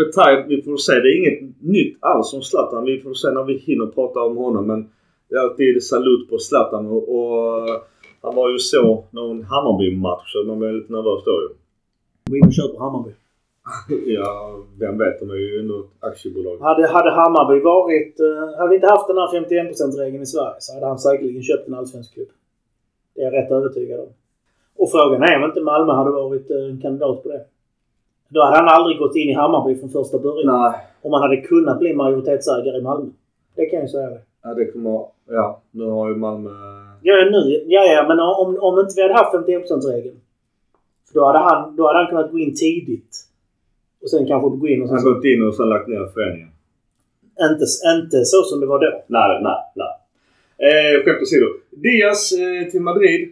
retired, vi får se. Det är inget nytt alls om Zlatan. Vi får se när vi hinner prata om honom. Men det är alltid salut på Zlatan. Och han var ju så någon Hammarby-match. Så man blev lite nervös då ju. Gå in och köp på Hammarby. Ja, vem vet. De är ju ändå ett aktiebolag. Hade Hammarby varit... hade vi inte haft den här 51%-regeln i Sverige så hade han säkerligen köpt en allsvensk klubb. Det är jag rätt övertygad om. Och frågan är om inte Malmö hade varit en kandidat på det. Då hade han aldrig gått in i Hammarby från första början. Nej. Om man hade kunnat bli majoritetsägare i Malmö. Det kan jag säga. Ja, det kommer... Ja, nu har ju Malmö... Ja, men om inte vi hade haft 50%-regeln. Då hade han kunnat gå in tidigt. Och sen kanske gå in och... Han gått in och sen lagt ner föreningen. Inte så som det var då. Nej. Skämt åsido. Diaz till Madrid.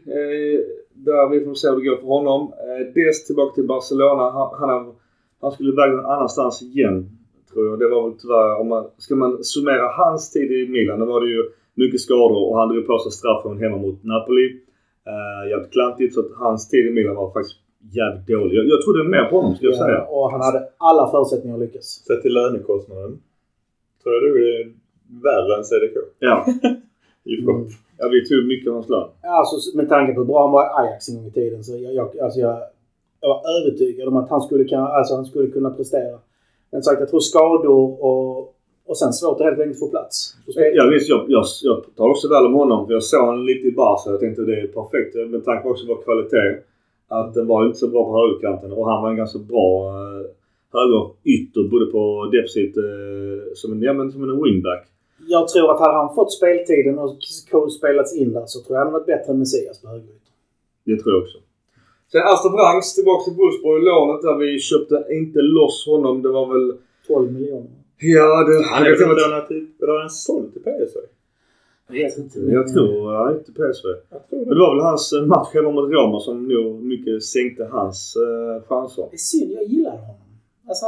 Där vi får se hur det går för honom. Dels tillbaka till Barcelona. Han skulle väga någon annanstans igen, tror jag. Det var väl tyvärr, ska man summera hans tid i Milan, då var det ju mycket skador och han drog på sig straffen hemma mot Napoli. Jävligt klantigt, så att hans tid i Milan var faktiskt jävligt dålig. Jag trodde mer på honom, skulle jag säga. Och han hade alla förutsättningar att lyckas. Sett till lönekostnaden, tror du det är värre än CDK? Ja. Ja, vi tog mycket av hans lön. Alltså, med tanke på hur bra han var i Ajax en gång i tiden, så jag var övertygad om att han skulle kunna prestera. Men sagt, jag tror skador och sen svårt att helt enkelt få plats. Ja, visst, jag tar också väl om honom. Jag såg honom lite i Barca, jag tänkte det är perfekt. Men tanken också var kvalitet, att den var inte så bra på högerkanten. Och han var en ganska bra höger ytter, både på defensivt som en wingback. Jag tror att hade han fått speltiden och spelats in där, så tror jag han varit bättre än Messias på högerut. Det tror jag också. Sen Aston Branks tillbaka till Wolfsburg i lånet, där vi köpte inte loss honom. Det var väl 12 miljoner. Ja, han är väl en såld till PSV. Jag tror inte PSV. Det var väl hans match hemma mot Roma som nog mycket sänkte hans chanser. Det är synd, jag gillar honom. Alltså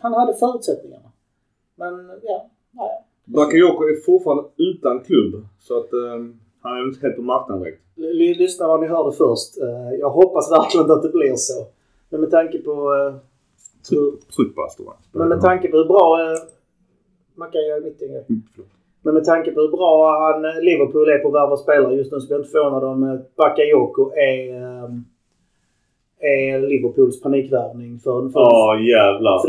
han hade förutsättningarna. Men ja. Bakayoko är fortfarande utan klubb, så att han är inte helt på marknaden direkt. Lyssna vad ni hörde först. Jag hoppas verkligen att det blir så. Men med tanke på hur bra han Liverpool är på att värva spelare just nu, så blir jag inte förvånad om Bakayoko är Liverpools panikvärvning för jävlar. För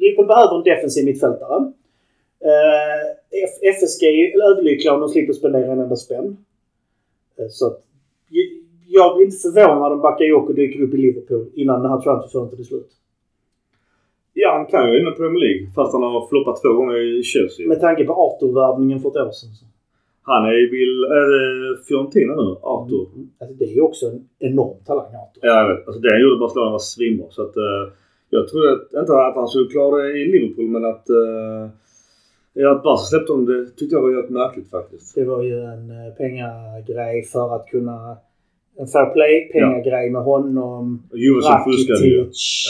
Liverpool behöver en defensiv mittfältare. FSG är överlyckliga om de slipper spendera en enda spänn. Så att, jag blir inte förvånad om Bakayoko dyker upp i Liverpool innan den här transferen till slut. Ja, han kan ju inom Premier League, fast han har floppat 2 gånger i Chelsea. Med tanke på Arthur-värvningen för ett år sedan. Han är Fiorentina nu, Arthur. Mm. Alltså, det är ju också en enorm talang, Arthur. Ja, jag vet. Alltså, det han gjorde Barcelona var svimmor. Så att, jag tror inte att han skulle klara det i Liverpool, men att... Jag bara släppte om det, tyckte jag var helt märkligt faktiskt. Det var ju en pengagrej för att kunna... En fair play, pengagrej med honom. Rakitic.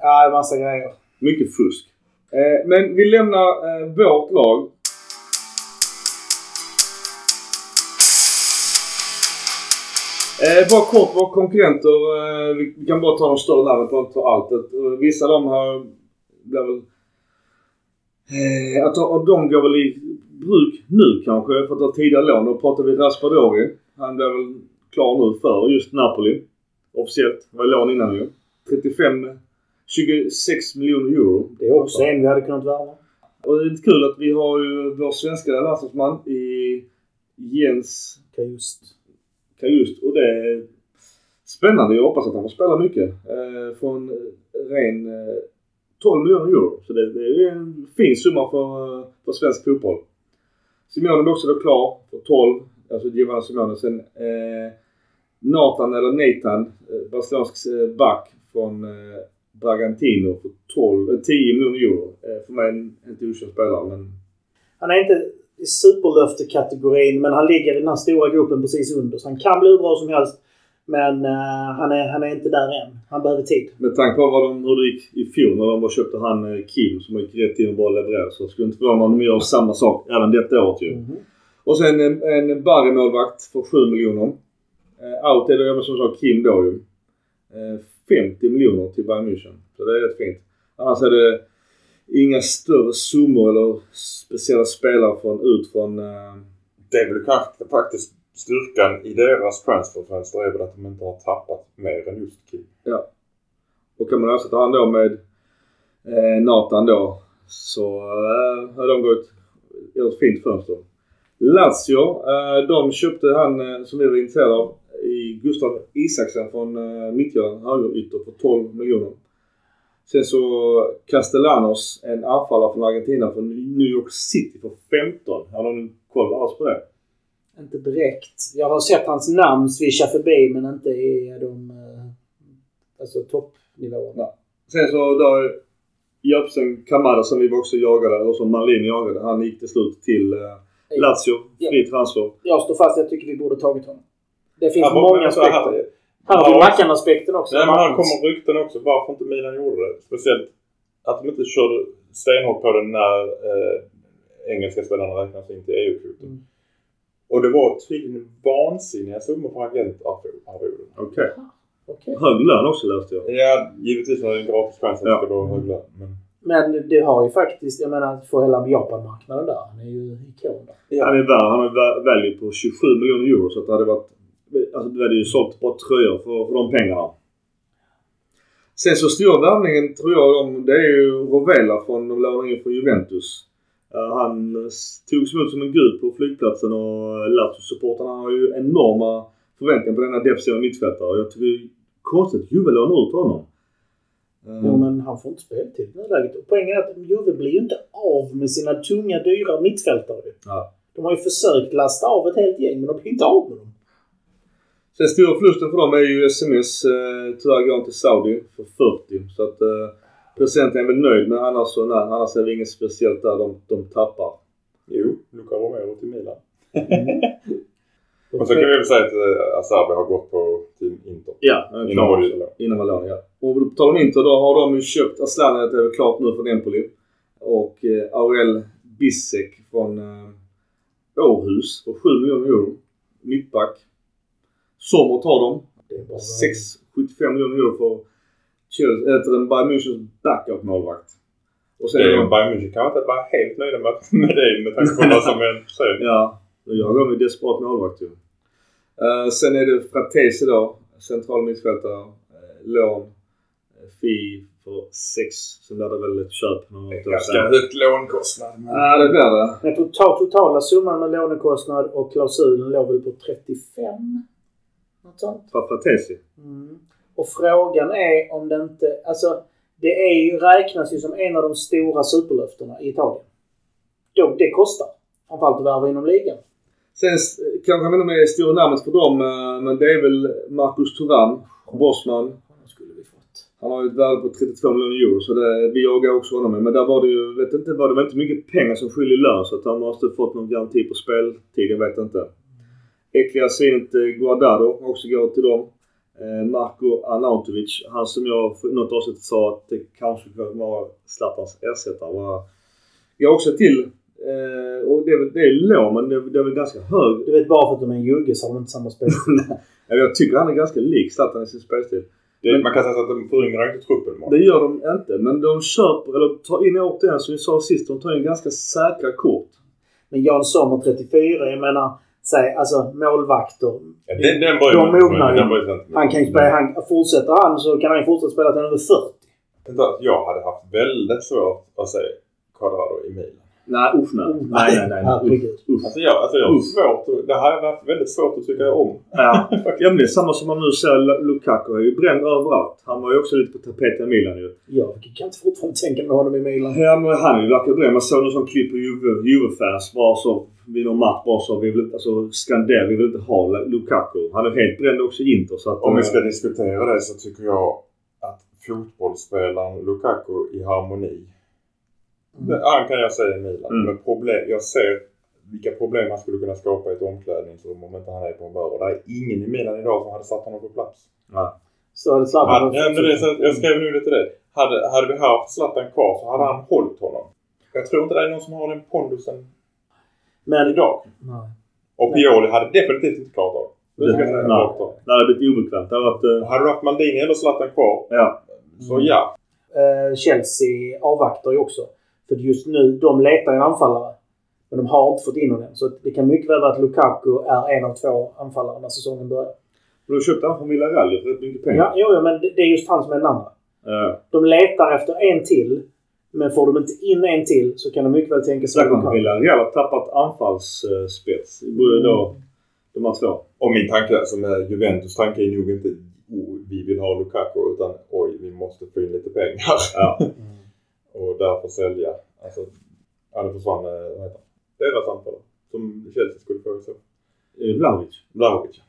Ja, en massa grejer. Mycket fusk. Men vi lämnar vårt lag. Bara kort, våra konkurrenter. Vi kan bara ta de större namnet för allt. Vissa av dem har... Att de går väl i bruk nu kanske, för att ta tidiga lån. Då pratar vi Raspadori. Han blev väl klar nu för just Napoli. Officiellt var lån innan nu. 26 miljoner euro. Det är också en vi hade kunnat värva. Och det är lite kul att vi har ju vår svenska landslagsman i Jens Kajust. Och det är spännande. Jag hoppas att han får spela mycket. Från ren... 12 miljoner euro. Så det är en fin summa för svensk fotboll. Simeone var också då klar för 12. Alltså Giovanni Simeone. Sen Nathan eller Nathan. Barcelonsk back från Bragantino för 10 miljoner euro. För mig en inte okänd spelare. Men... Han är inte i superlöftekategorin, men han ligger i den här stora gruppen precis under. Så han kan bli bra som helst. Men han är inte där än. Han behöver tid. Med tanke på hur det gick i fjol när de bara köpte han Kim som gick rätt in och bara levererade. Så skulle inte förvåna om de gör samma sak även detta året ju. Mm-hmm. Och sen en Barry-målvakt för 7 miljoner. Out är det som sa Kim då ju. 50 miljoner till Bayern München. Så det är rätt fint. Annars är det inga större summor eller speciella spelare från... Det är väl faktiskt... Styrkan i deras transferfönster är väl att de inte har tappat mer än just Kim. Ja. Och kan man översätta han då med Nathan då, så har de gått ett fint fönster. Lazio, de köpte han som vi var intresserade av, i Gustav Isaksen från Midtjylland, högerytter, på 12 miljoner. Sen så Castellanos, en anfallare från Argentina, från New York City, på 15. Har någon koll alls på det? Inte direkt. Jag har sett hans namn swisha förbi, men inte i de alltså toppnivåerna. Ja. Sen så då Jöpsen Kamada, som vi också jagade, och som Malin jagade, han gick till slut till Lazio, fri transfer. Jag står fast, jag tycker vi borde tagit honom. Det finns många aspekter. Här har vi Mackan-aspekten också. Nej, men här kommer rykten också. Varför inte Milan gjorde det? Speciellt att de inte körde stenhårt på den när engelska spelarna räknas in till EU-kvoten. Mm. Och det var tydligen vansinniga summor på agentarvoden. Okej. Okay. Hög lön också läste jag. Ja, givetvis när det är en gratis chans att det ska vara hög lön. Men det har ju faktiskt, jag menar, för hela Japan-marknaden där. Han är ju ikon där. Ja, han har value på 27 miljoner euro, så att det hade varit, alltså det hade ju sålt på tröjor för de pengarna. Sen så stor värvningen tror jag det är ju Rovella från de lånade från Juventus. Han togs emot som en gud på flygplatsen, och Lazio-supportarna har ju enorma förväntningar på denna defensiva mittfältare, och jag tycker det är konstigt att Juve lånar ut honom. Ja, men han får inte spel till det här läget. Och poängen är att Juve blir ju inte av med sina tunga, dyra mittfältare. Ja. De har ju försökt lasta av ett helt gäng, men de blir inte av med dem. Den stora förlusten för dem är ju SMS, tyvärr går till Saudi för 40. Så att presidenten är väl nöjd, men annars är det inget speciellt där de tappar. Jo, Luka Romero till Milan. Och så kan vi väl säga att Asabi har gått på till Inter. Ja, innan Malone, ja. Och på tal om Inter, då har de ju köpt Aslan, det är väl klart nu, från Empoli. Och Aurel Bissek från Århus för 7 miljoner euro. Mittback. Sommer tar dem. 6,75 miljoner euro för Chelsea, efter en Bayern Münchens backup-målvakt. Och sen det är ju Bayern München kan inte vara helt nöjda med dig med tanke på vad som är en sög. Ja, jag går med desperat målvakt ju. Sen är det Fratese då, central mittfältare, lån, fee för 6, så lär det väl ett köp något. Det är ganska högt lånkostnad. Men... Ja, det blir det. Men totala summan med lånekostnad och klausulen låg väl på 35. Mm. Och frågan är om det inte, alltså det är ju, räknas ju som en av de stora superlöfterna i Italien. Då, det kostar framförallt att värva inom ligan. Sen kanske man inte med stora namnet för dem, men det är väl Marcus Thuram, Bosman. Han har ju ett värde på 32 miljoner euro, så det, vi jagar också honom med. Men där var det ju, vet inte, var det inte mycket pengar som skiljer lön, så att han måste fått någon garanti på speltid, jag vet inte. Äckliga svinet Guardado också går till dem. Marko Arnautovic, han som jag för något år sedan sa att det kanske kan vara Zlatans ersättare. Jag också till, och det är låg, men det är väl ganska hög. Du vet, bara för att de är en jugge så har de inte samma spelstil. Jag tycker han är ganska lik Zlatan i sin spelstil. Man kan säga att de föryngrar inte truppen. Det gör de inte, men de köper, eller tar in återigen som vi sa sist, de tar in ganska säkra kort. Men Jan Sommer 34, jag menar... Säg, alltså målvakter. Ja, den börjar han kan spela, så kan han fortsätta spela till över 40. Jag hade haft väldigt svårt att säga Cuadrado i Milan. Nej. Alltså jag svårt. Det här har varit väldigt svårt att tycka om. Ja. Ja, det är samma som man nu säger, Lukaku är ju bränd överallt. Han var ju också lite på tapeten i Milan nu. Ja, jag kan inte fortfarande tänka mig honom i Milan. Ja, men han är ju verkligen bränd. Man såg någon som klipper Juve-fans bara så vid någon match, bara så vi vill, alltså skandal, vi vill inte ha Lukaku. Han är helt bränd också i Inter. Så att, om vi ska diskutera det, så tycker jag att fotbollsspelaren Lukaku i harmoni. Han kan jag säga i Milan. Men jag ser vilka problem man skulle kunna skapa i ett omklädningsrum om inte han är på en början. Det är ingen i Milan idag som hade satt honom på plats. Jag skrev nu lite det. Hade vi haft Zlatan kvar så hade han hållit honom. Jag tror inte det är någon som har den pondusen idag. Nej. Och Pioli hade definitivt inte klart av. Det hade blivit obekvämt. Hade du haft Maldini eller Zlatan kvar? Ja. Så ja. Chelsea avvaktar ju också. För just nu, de letar en anfallare. Men de har inte fått in honom. Så det kan mycket väl vara att Lukaku är en av två anfallare när säsongen börjar. Men du köpte han från Villarreal för mycket pengar. Ja, jo, men det är just han som är den andra. De letar efter en till. Men får de inte in en till så kan de mycket väl tänka sig att Lukaku. Villarreal har tappat anfallsspets. de här två. Och min tanke som är Juventus tanke är nog inte vi vill ha Lukaku utan oj vi måste få in lite pengar. Ja. Mm. Och därför sälja. Alltså det försvann deras antal som Chelsea skulle få så. Vlahovic.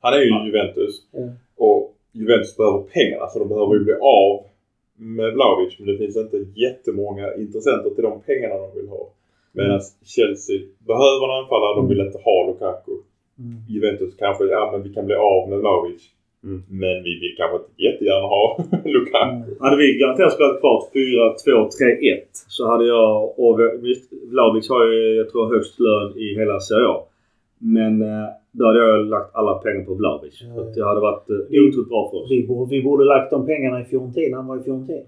Han är ju Juventus. Ja. Och Juventus behöver pengarna så de behöver ju bli av med Vlahovic, men det finns inte jättemånga intressenter till de pengarna de vill ha. Medan Chelsea behöver en anfallare, de vill inte ha Lukaku. Mm. Juventus kanske, ja men vi kan bli av med Vlahovic. Mm. Men vi vill kanske inte jättegärna ha Lukaku. Mm. Hade vi garanterat spelat kvart 4-2-3-1 så hade jag, och Vlahovic har ju jag tror högst lön i hela Serie A. Men då hade jag lagt alla pengar på Vlahovic. Det hade varit otroligt bra för oss. Vi borde lagt de pengarna i Fiorentina. Han var i Fiorentina.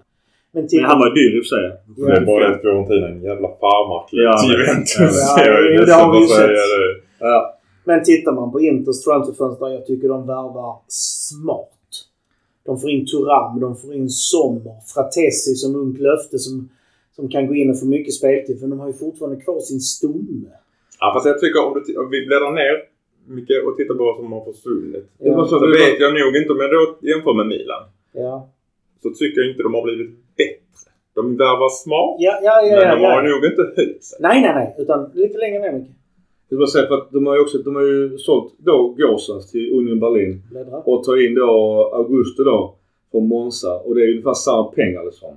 Men han var dyr i och för sig. Men bara i Fiorentina en jävla farmarklig. Ja. Men tittar man på Inters transferfönster, jag tycker de värvar smart. De får in Thuram, de får in Sommer, Fratesi som ungt löfte som kan gå in och få mycket speltid. För de har ju fortfarande kvar sin stomme. Ja, fast jag tycker om vi bläddrar ner mycket och tittar på vad som har försvunnit. Ja. Så vet jag nog inte om jag då jämför med Milan. Ja. Så tycker jag inte de har blivit bättre. De där var smart, men de har nog inte höjt sig. Nej, utan lite längre ner mycket. Jag vill säga att de har ju sålt då Gåsas till Union Berlin och tar in då Augusto då från Monza. Och det är ju ungefär samma pengar liksom.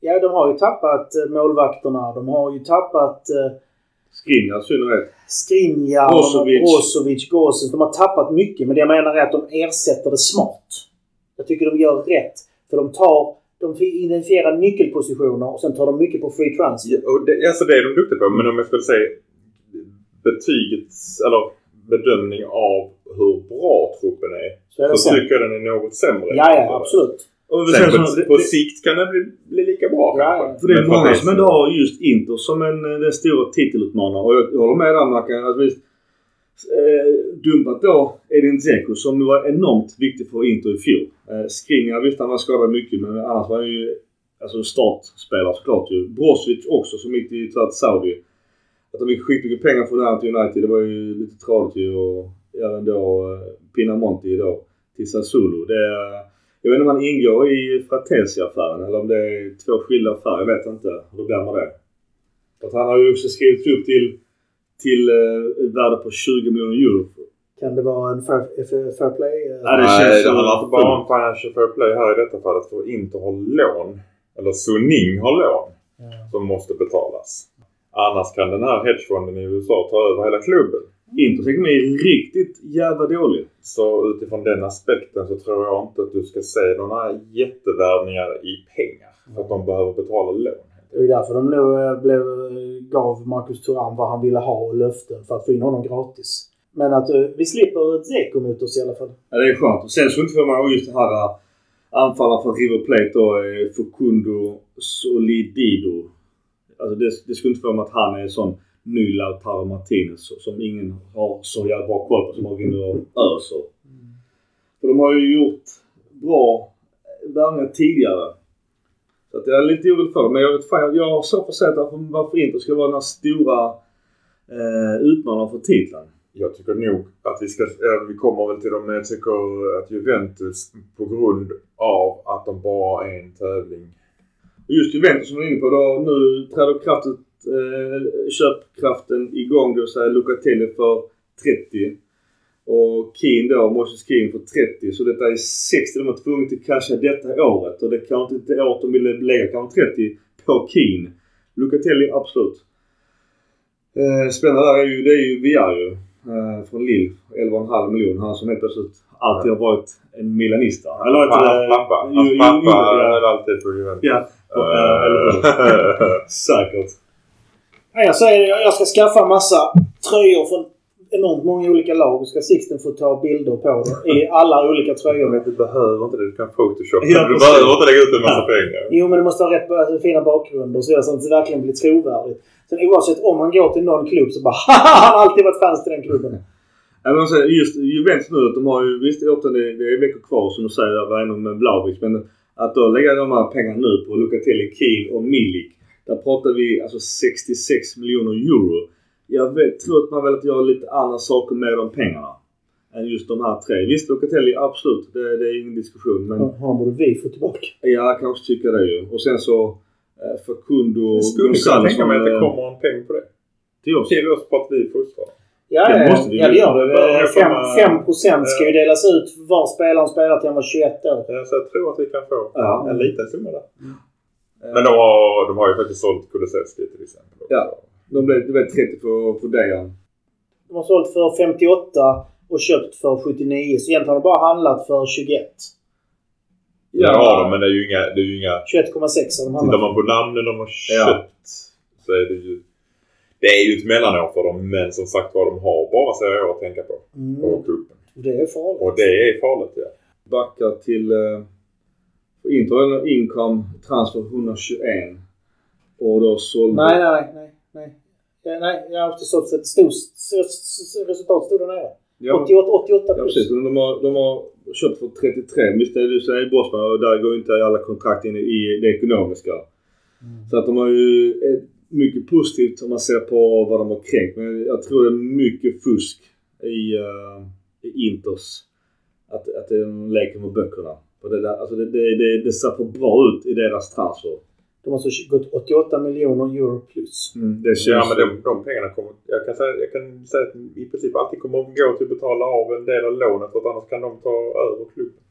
Ja, de har ju tappat målvakterna. De har ju tappat... Skriniar, Brozovic, Gåsen. De har tappat mycket, men det jag menar är att de ersätter det smart. Jag tycker de gör rätt. För de identifierar nyckelpositioner och sen tar de mycket på free transfer. Ja, och det, alltså det är de duktiga på, men om jag skulle säga betygets, eller bedömning av hur bra truppen är, så tycker jag den är något sämre. Ja, absolut. Och sen på sikt kan det bli lika bra. Ja, för det är många som ändå har just Inter som den stora titelutmanare. Och jag håller med om att visst dumpat då Edin Dzeko som var enormt viktig för Inter i fjol. Skriniar visst han var skadad mycket, men annars var han ju alltså startspelare såklart ju. Brozovic också som gick till Saudi. Att de fick skitmycket pengar från Atlanta United, det var ju lite tradigt ju. Och även då Pinamonti då till Sassuolo. Jag vet inte om man ingår i Fratesi-affären eller om det är två skilda affärer, jag vet inte. Då glömmer det. Att han har ju också skrivit upp till värde på 20 miljoner euro. Kan det vara en fair play? Nej, det handlar inte bara om financial fair play här i detta fallet. För att inte ha lån, eller Suning har lån, som måste betalas. Annars kan den här hedgefonden i USA ta över hela klubben. Inte tycker mig riktigt jävla dåligt. Så utifrån den aspekten så tror jag inte att du ska se några jättevärvningar i pengar. För att de behöver betala lån. Det är därför de gav Marcus Thuram vad han ville ha och löften för att få in honom gratis. Men att vi slipper ett Zekom ut oss i alla fall. Ja, det är skönt. Och sen så inte får man just det här anfallaren från River Plate då, Facundo Solidido. Alltså det skulle inte få mig att han är en sån ny Lautaro Martinez som ingen har så jävla bra koll på som har rinner och öser. För de har ju gjort bra värvningar tidigare. Så att det är lite oroligt för dem. Men jag har så försett att varför inte ska vara den här stora utmanaren för titeln. Jag tycker nog att vi kommer väl till dem, men jag tycker att Juventus på grund av att de bara är en tävling. Och just Juventus som är inne på då, nu träder kraftigt köpkraften igång då, så här Locatelli för 30 och Keane då, Moses Keane för 30, så detta är 60 de har tvungen till casha detta året, och det kan inte året de ville lägga kan 30 på Keane. Locatelli absolut. Spännande där är ju Villarreal från Lille, 11,5 miljoner, han som helt plötsligt alltid har varit en milanista. Eller hans pappa är alltid på Juventus. Ja, säkert. Nej, jag säger det, jag ska skaffa massa tröjor från enormt många olika lag och ska Sixten få ta bilder på det i alla olika tröjor. Men du behöver inte det, du kan photoshoppa. Ja, du behöver inte lägga ut en massa pengar. Jo, men det måste ha rätt fina bakgrunder och så att det verkligen blir trovärdigt. Sen oavsett om man går till någon klubb så bara han har alltid varit fans till den klubben. Ja, men säger, just Juventus nu, att de har ju visst det är veckor kvar som de säger vad är med Vlahovic, men att då lägga de här pengarna nu på Locatelli, Keane och Milik. Där pratar vi alltså 66 miljoner euro jag vet, tror att man väl att göra lite andra saker med de pengarna än just de här tre. Visst, Locatelli, absolut, det är ingen diskussion, men han borde vi få tillbaka. Ja, kanske tycker det ju. Och sen så för Kundo och Gonzalo, tänker man att det kommer en peng på det. Till oss på att vi får. Ja, det gör det. 5% ska ju delas ut var spelaren spelar till han var 21 år. Så jag tror att vi kan få en liten summa där. Men de har ju faktiskt sålt Kulusevski till exempel. Ja, de blev 30 på Dejan. De har sålt för 58 och köpt för 79. Så egentligen har de bara handlat för 21. Ja, det har de, men det är ju inga 21,6 har de handlat. Tittar man på namnen de har köpt så är det ju... Det är ju ett mellanår för dem, men som sagt vad de har bara så jag att tänka på. Och det är farligt. Och det är farligt, ja. Backar till Inter income transfer 121. Och då sålde... Nej. Jag har haft så ett stort resultat stod där. Ja. 88 plus. Ja, de har köpt för 33. Visst är det så i Bosman och där går inte alla kontrakt in i det ekonomiska. Så att de har ju... mycket positivt om man ser på vad de har kränkt. Men jag tror det är mycket fusk i Inters. Att det är en lek med böckerna. Och det ser för bra ut i deras transfer. De har så gått 88 miljoner euro plus. Det känns men de pengarna kommer... Jag kan säga att i princip alltid kommer att gå till att betala av en del av lånet. För annars kan de ta över klubben.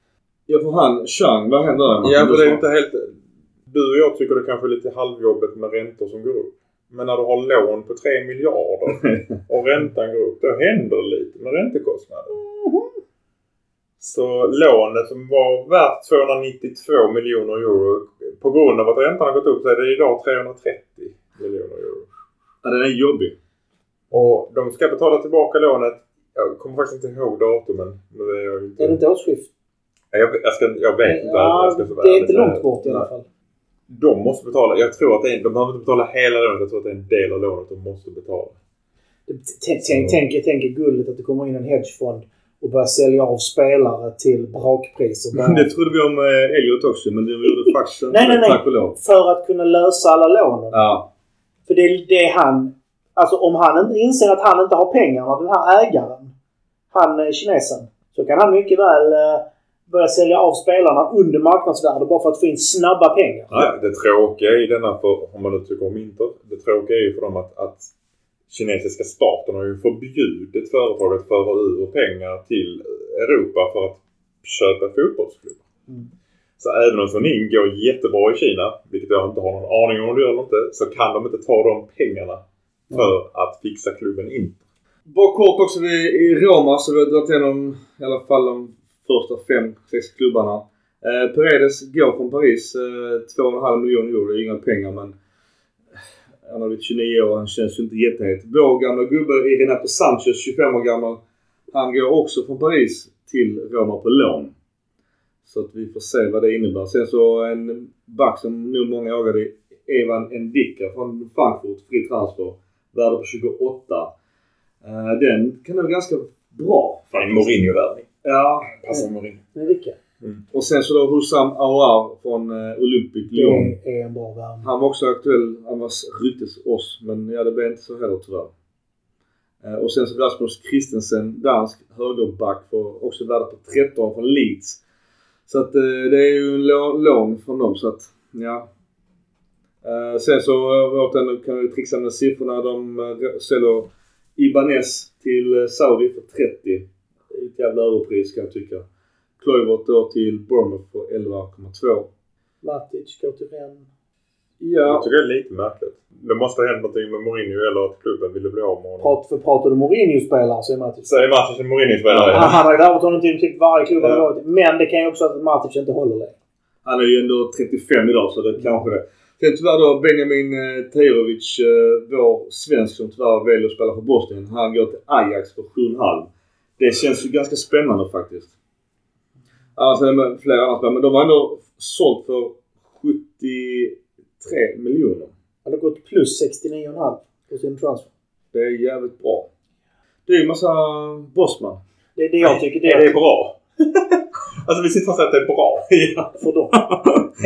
Ja, för han, Chang, vad händer där? Ja, för det är inte helt... Du och jag tycker det kanske är lite halvjobbet med räntor som går upp. Men när du har lån på 3 miljarder och räntan går upp, då händer det lite med räntekostnader. Så lånet som var värt 292 miljoner euro, på grund av att räntan har gått upp så är det idag 330 miljoner euro. Ja, det är jobbigt. Och de ska betala tillbaka lånet. Jag kommer faktiskt inte ihåg datumen. Är det inte årsskift? Jag vet inte. Ja, det är inte långt bort i alla fall. De måste betala. Jag tror att de behöver inte betala hela lånet. Jag tror att det är en del av lånet de måste betala. Tänk guldet att det kommer in en hedgefond och börjar sälja av spelare till brakpriser. Det trodde vi om Elliot också, men det gjorde faktiskt nej. För att kunna lösa alla lånen. Ja. För det är han. Alltså om han inte inser att han inte har pengarna, den här ägaren, han kinesen, så kan han mycket väl... börja sälja av spelarna under marknadsvärde bara för att få in snabba pengar. Ja, det tråkiga i denna, för, om man nu tycker om Inter, det tråkiga är ju för dem att kinesiska staten har ju förbjudit företag att föra ur pengar till Europa för att köpa fotbollsklubbar. Så även om Sonin går jättebra i Kina, vilket jag inte har någon aning om det gör inte, så kan de inte ta de pengarna för att fixa klubben Inter. Bara kort också, i Roma så vi har dragit igenom i alla fall om första 5-6 klubbarna. Paredes går från Paris, 2,5 miljoner euro, inga pengar, men han har blivit 29 år, han känns ju inte jättehet. Vår gamla gubbe Renato Sanchez, 25 år gammal, han går också från Paris till Roma på lån. Så att vi får se vad det innebär. Sen så en back som nu många ågade, Evan Ndicka från Frankfurt, fri transfer, värde på 28. Den kan vara ganska bra. En Mourinho-värvning. Ja, passar Mourinho. Och sen så då Houssam Aouar från Olympic Lyon. Det är en bra värld. Han var också aktuell, han var ryktes oss, men ja, det blev inte så heller tyvärr. Och sen så Rasmus Christensen, dansk högerback, för också värde på 13 från Leeds. Så att det är ju en lång från dem, så att ja. Sen så kan vi trixa med siffrorna. De säljer Ibanez till Saudi för 30. Ett jävla överpris kan jag tycka. Kluivert då till Bournemouth på 11,2. Matic går till Rennes. Ja. Jag tycker det är lite märkligt. Det måste ha hänt någonting med Mourinho eller att klubben ville bli av med honom. Pratar du Mourinho-spelare så är Matic. Så är Matic en Mourinho-spelare. Han har ju därför honom till typ varje klubb har varit. Men det kan ju också att Matic inte håller det. Han är ju ändå 35 idag, så det kanske det. Sen tyvärr då Benjamin Tajovic, vår svensk som tyvärr väljer att spela för Bosnien. Han går till Ajax för 7,5. Det känns ju ganska spännande faktiskt. Alltså flera andra, men de har ändå sålt för 73 miljoner. Det har gått plus 69,5 på sin transfer. Det är jävligt bra. Det är ju en massa bossman. Det är det jag tycker. Det är bra. Alltså vi sitter och säger att det är bra. Ja, för dem.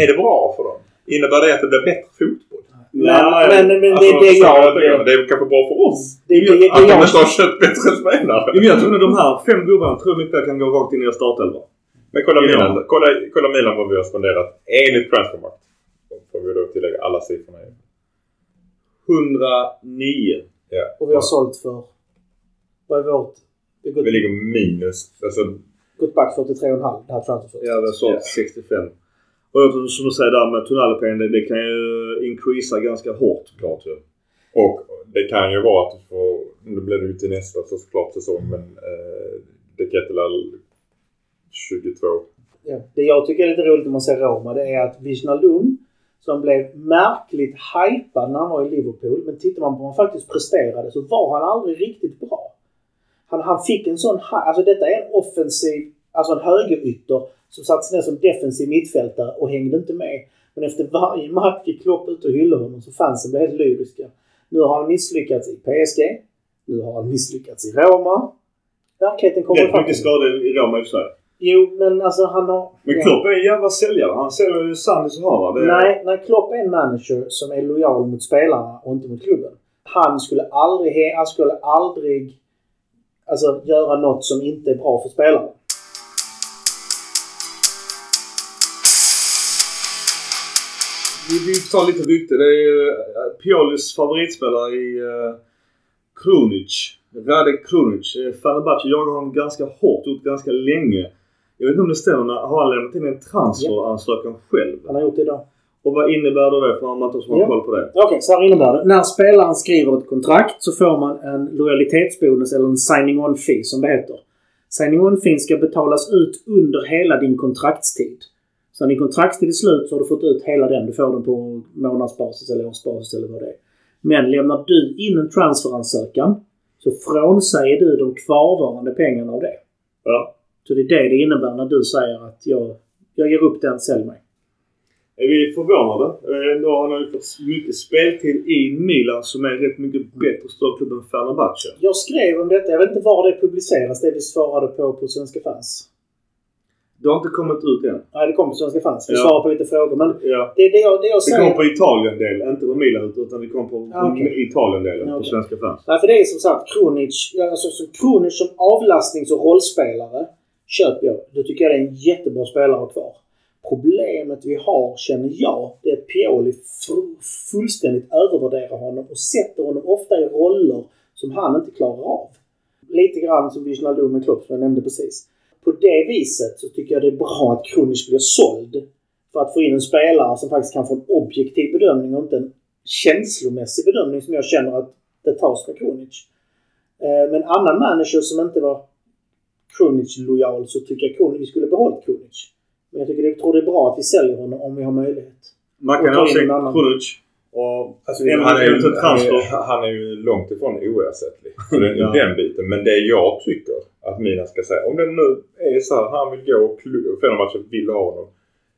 Är det bra för dem? Innebär det att det blir bättre fotboll? Men alltså, det är jag. Det är kanske bra för oss. Det är jag. Annars har kött bättre spelare. Jag tror att de här fem gubbarna tror inte jag kan gå rakt in i startelvan. Men kolla Milan. Kolla Milan vad vi har spenderat. Enligt Transfermarkt. Då får vi då tillägga alla siffrorna. 109. Ja. Och vi har sålt för... Vad är vårt? Vi ligger minus. Alltså... Gått back 43,5. Det här transfer. Ja, vi har sålt 65. Och jag tror, som du säger där med tunnelpengen, det kan ju increasa ganska hårt, klart ju. Och det kan ju vara att du får, nu blir det ju till nästa såklart säsong, men det kan till all 22. Ja, det jag tycker är lite roligt om man ser Roma, det är att Wijnaldum, som blev märkligt hypad när han var i Liverpool, men tittar man på vad han faktiskt presterade så var han aldrig riktigt bra. Han fick en sån, alltså detta är en offensiv, alltså en högerytter som satt sig ner som defensiv mittfältare och hängde inte med. Men efter varje match i Klopp ut och hyllade honom så fansen blev helt lyriska. Nu har han misslyckats i PSG. Nu har han misslyckats i Roma. Verkligheten kommer faktiskt. Det är mycket skador i Roma i sig. Jo, men alltså han har... Men Klopp är en jävla säljare. Han säljer ju Sandy som har det. Nej, Klopp är en manager som är lojal mot spelarna och inte mot klubben. Han skulle aldrig alltså göra något som inte är bra för spelarna. Vi tar lite rykte. Det är Piolis favoritspelare i Krunic. Radek Krunic. Fenerbahce jagar honom ganska hårt upp ganska länge. Jag vet inte om det stämmer. Har han lämnat in en transferansökan själv? Han har gjort det idag. Och vad innebär det för man som har koll på det? Okej, så här innebär det. När spelaren skriver ett kontrakt så får man en lojalitetsbonus eller en signing on fee som det heter. Signing on fee ska betalas ut under hela din kontraktstid. Så när din kontraktstid är slut så har du fått ut hela den. Du får den på månadsbasis eller årsbasis eller vad det är. Men lämnar du in en transferansökan så frånsäger du de kvarvarande pengarna av det. Ja. Så det är det innebär när du säger att jag ger upp den, sälj mig. Är vi förvånade? Då har han ju fått mycket speltid i Milan som är rätt mycket bättre störklubb än Fenerbahce. Jag skrev om detta. Jag vet inte var det publiceras. Det vi svarade på Svenska Fans. Det har inte kommit ut än. Nej, det kommer på Svenska Fans. Vi svarar på lite frågor. Men det jag säger... Vi kom på Italien-delen, inte på Milan, utan vi kom på Italien-delen på Svenska Fans. Nej, för det är som sagt Krunic som avlastnings- och rollspelare köper jag. Då tycker jag det är en jättebra spelare kvar. Problemet vi har, känner jag, det är att Pioli fullständigt övervärderar honom och sätter honom ofta i roller som han inte klarar av. Lite grann som Wijnaldum med Klopp, som jag nämnde precis. På det viset så tycker jag det är bra att Krunic blir såld för att få in en spelare som faktiskt kan få en objektiv bedömning och inte en känslomässig bedömning som jag känner att det tas med Krunic. Men annan manager som inte var Krunic-lojal så tycker jag Krunic, vi skulle behålla Krunic. Men jag tycker det är bra att vi säljer honom om vi har möjlighet. Man kan ha sig Krunic. Och alltså, han är ju långt ifrån oersättlig för den biten. Men det jag tycker att Mina ska säga, om det nu är så här, han vill gå och Fenerbahce vill ha honom,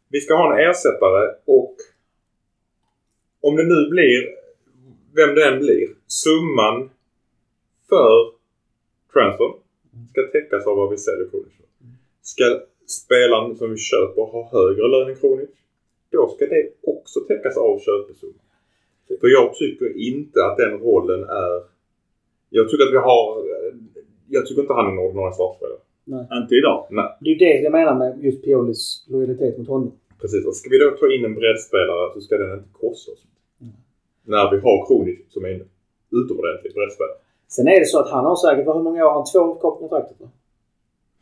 vi ska ha en ersättare. Och om det nu blir vem det än blir, summan för transfer ska täckas av vad vi säljer på. Ska spelaren som vi köper ha högre lön än Kronic, då ska det också täckas av köpesumman. För jag tycker inte att den rollen är... Jag tycker inte han är någon startspelare. Nej. Inte idag. Nej. Det är ju det jag menar med just Piolis lojalitet mot honom. Precis. Och ska vi då ta in en breddspelare så ska den inte kosta oss. Mm. När vi har Kronic som är en utomordentlig breddspelare. Sen är det så att han har säkert... Hur många år har han? 2 kontraktet?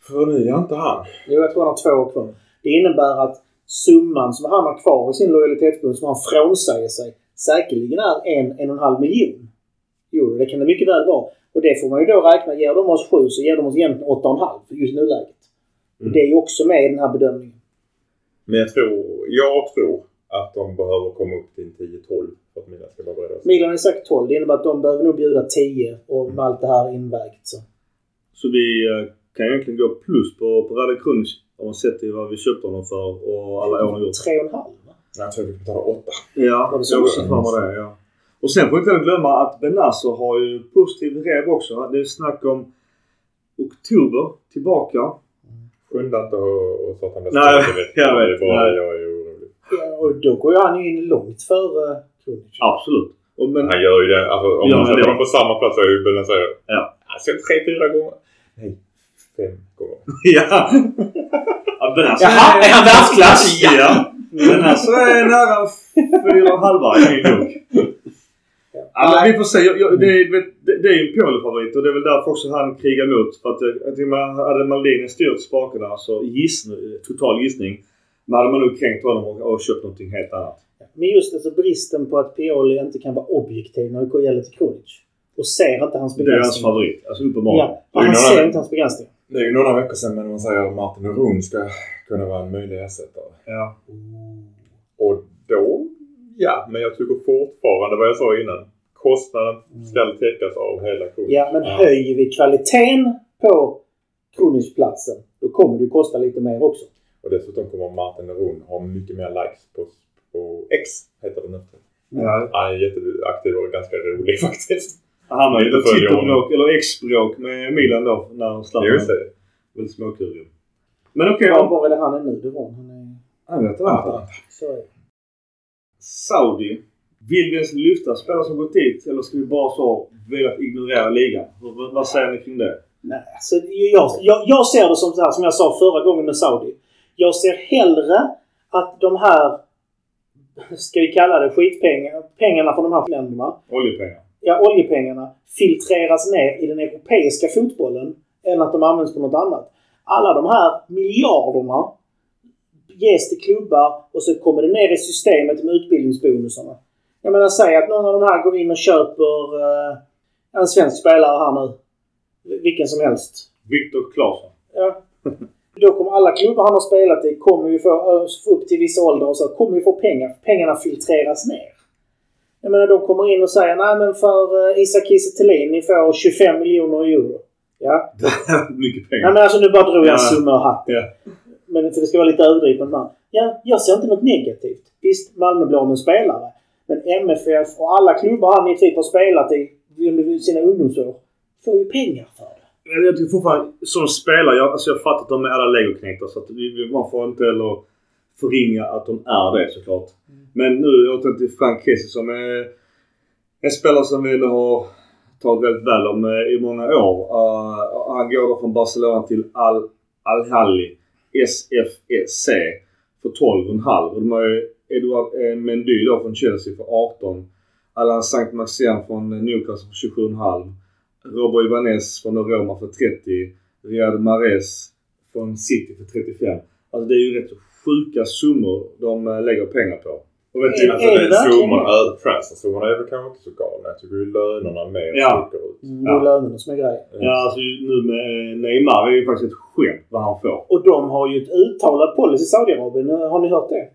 Förnyar inte han? Jo, jag tror han har 2 år kvar. Det innebär att summan som han har kvar i sin lojalitetsbonus som han frånsäger sig säkerligen är 1,5 miljon. Jo, det kan det mycket väl vara. Och det får man ju då räkna. Ger de oss 7 så ger de oss egentligen 8,5 just nuläget. Mm. Det är ju också med i den här bedömningen. Men jag tror att de behöver komma upp till 10-12 för att Milan ska vara beredda. Milan är säkert 12. Det innebär att de behöver nog bjuda 10 och med allt det här invägt. Så vi kan egentligen gå plus på Radek Krunic. Om man sätter vad vi köpte honom för och alla åren gjort. 3,5 va? Jag tror vi kan ta 8. Ja, det såg så fram det, ja. Och sen får vi inte glömma att Benazzo har ju positiv rev också. Det är snack om oktober tillbaka. Skynda inte och så att han blir stark. Nej, jag vet. Nej. Jag är orolig. Och då går han ju in långt för Absolut. Och men, han gör ju det. Alltså, om man sätter dem på samma plats i Ubbeln så är det. Ja. Han ser 3-4 gånger. Nej, 5 gånger. Ja. Jaha, är han världsklass? Ja. Men alltså är det nära 4,5 i min bok. Alltså, vi får se, det är ju en Poli-favorit och det är väl därför också han krigar mot. För att man hade Maldini styrt spakarna, så total gissning, men hade man nog kränkt honom och köpt någonting helt annat. Men just alltså bristen på att Pioli inte kan vara objektiv när det gäller till college. Och ser inte hans begränsning. Det är hans favorit, alltså uppenbarligen. Ja, han ser inte hans begränsning. Det är ju några veckor sedan när man säger att Martin O'Roon ska kunna vara en möjlig ersättare. Ja. Och då, ja, men jag tycker fortfarande vad jag sa innan. Kostnaden ska täckas av hela Kronos. Ja, men höjer vi kvaliteten på Kronosplatsen, då kommer det kosta lite mer också. Och dessutom kommer Martin O'Roon ha mycket mer likes på X, heter det nu. Ja. Han är jätteaktiv och ganska rolig faktiskt. Han har ju lite titelbråk eller X-bråk med Milan då när de stannar. Just det. Väldigt små kurier. Men okej. Okay, var är det han är nu? Det var han vet inte. Så Saudi. Vill vi ens lyfta spelare som gått dit? Eller ska vi bara så vilja ignorera ligan? Vad säger ni kring det? Nej, alltså, jag ser det som så här som jag sa förra gången med Saudi. Jag ser hellre att de här, ska vi kalla det skitpengarna från de här länderna. Oljepengar. Ja, oljepengarna filtreras ner i den europeiska fotbollen än att de används på något annat. Alla de här miljarderna ges till klubbar och så kommer det ner i systemet med utbildningsbonusarna. Jag menar, säg att någon av de här går in och köper en svensk spelare här nu. Vilken som helst. Viktor Claesson. Ja. Då kommer alla klubbar han har spelat i kommer ju få upp till vissa ålder och så kommer ju få pengar. Pengarna filtreras ner. Jag menar, de kommer in och säger nej, men för Isak Kiese Thelin ni får 25 miljoner euro. Ja. Mycket pengar. Nej, men alltså nu bara drog jag en summa och hatt. Ja. Men för det ska vara lite överdrivet. Ja, jag ser inte något negativt. Visst, Malmö blir om en spelare. Men MFF och alla klubbar han i typ har spelat i under sina ungdomsår får ju pengar för det. Jag tycker fortfarande, som spelare, jag fattar att de är alla legoknäktar så att man får inte eller förringa att de är det såklart. Mm. Men nu, jag tänkte till Frank Kessie som är en spelare som vi nu har tagit väldigt väl om i många år. Han går från Barcelona till Al-Ahly SFC för 12,5 och de har ju Edouard Mendy då från Chelsea för 18. Alain Saint-Maximin från Newcastle för 27,5. Robo Ibanez från Roma för 30. Riyad Mahrez från City för 35. Alltså det är ju rätt så sjuka summor de lägger pengar på. Och vet du, alltså det är summorna över transfersummorna är väl kanske inte så galna. Jag tycker ju lönerna med sticker ut. Det är lönerna som är grejer. Ja, alltså nu med Neymar är ju faktiskt ett skämt vad han får. Och de har ju ett uttalat policy i Saudi-Arabien. Har ni hört det?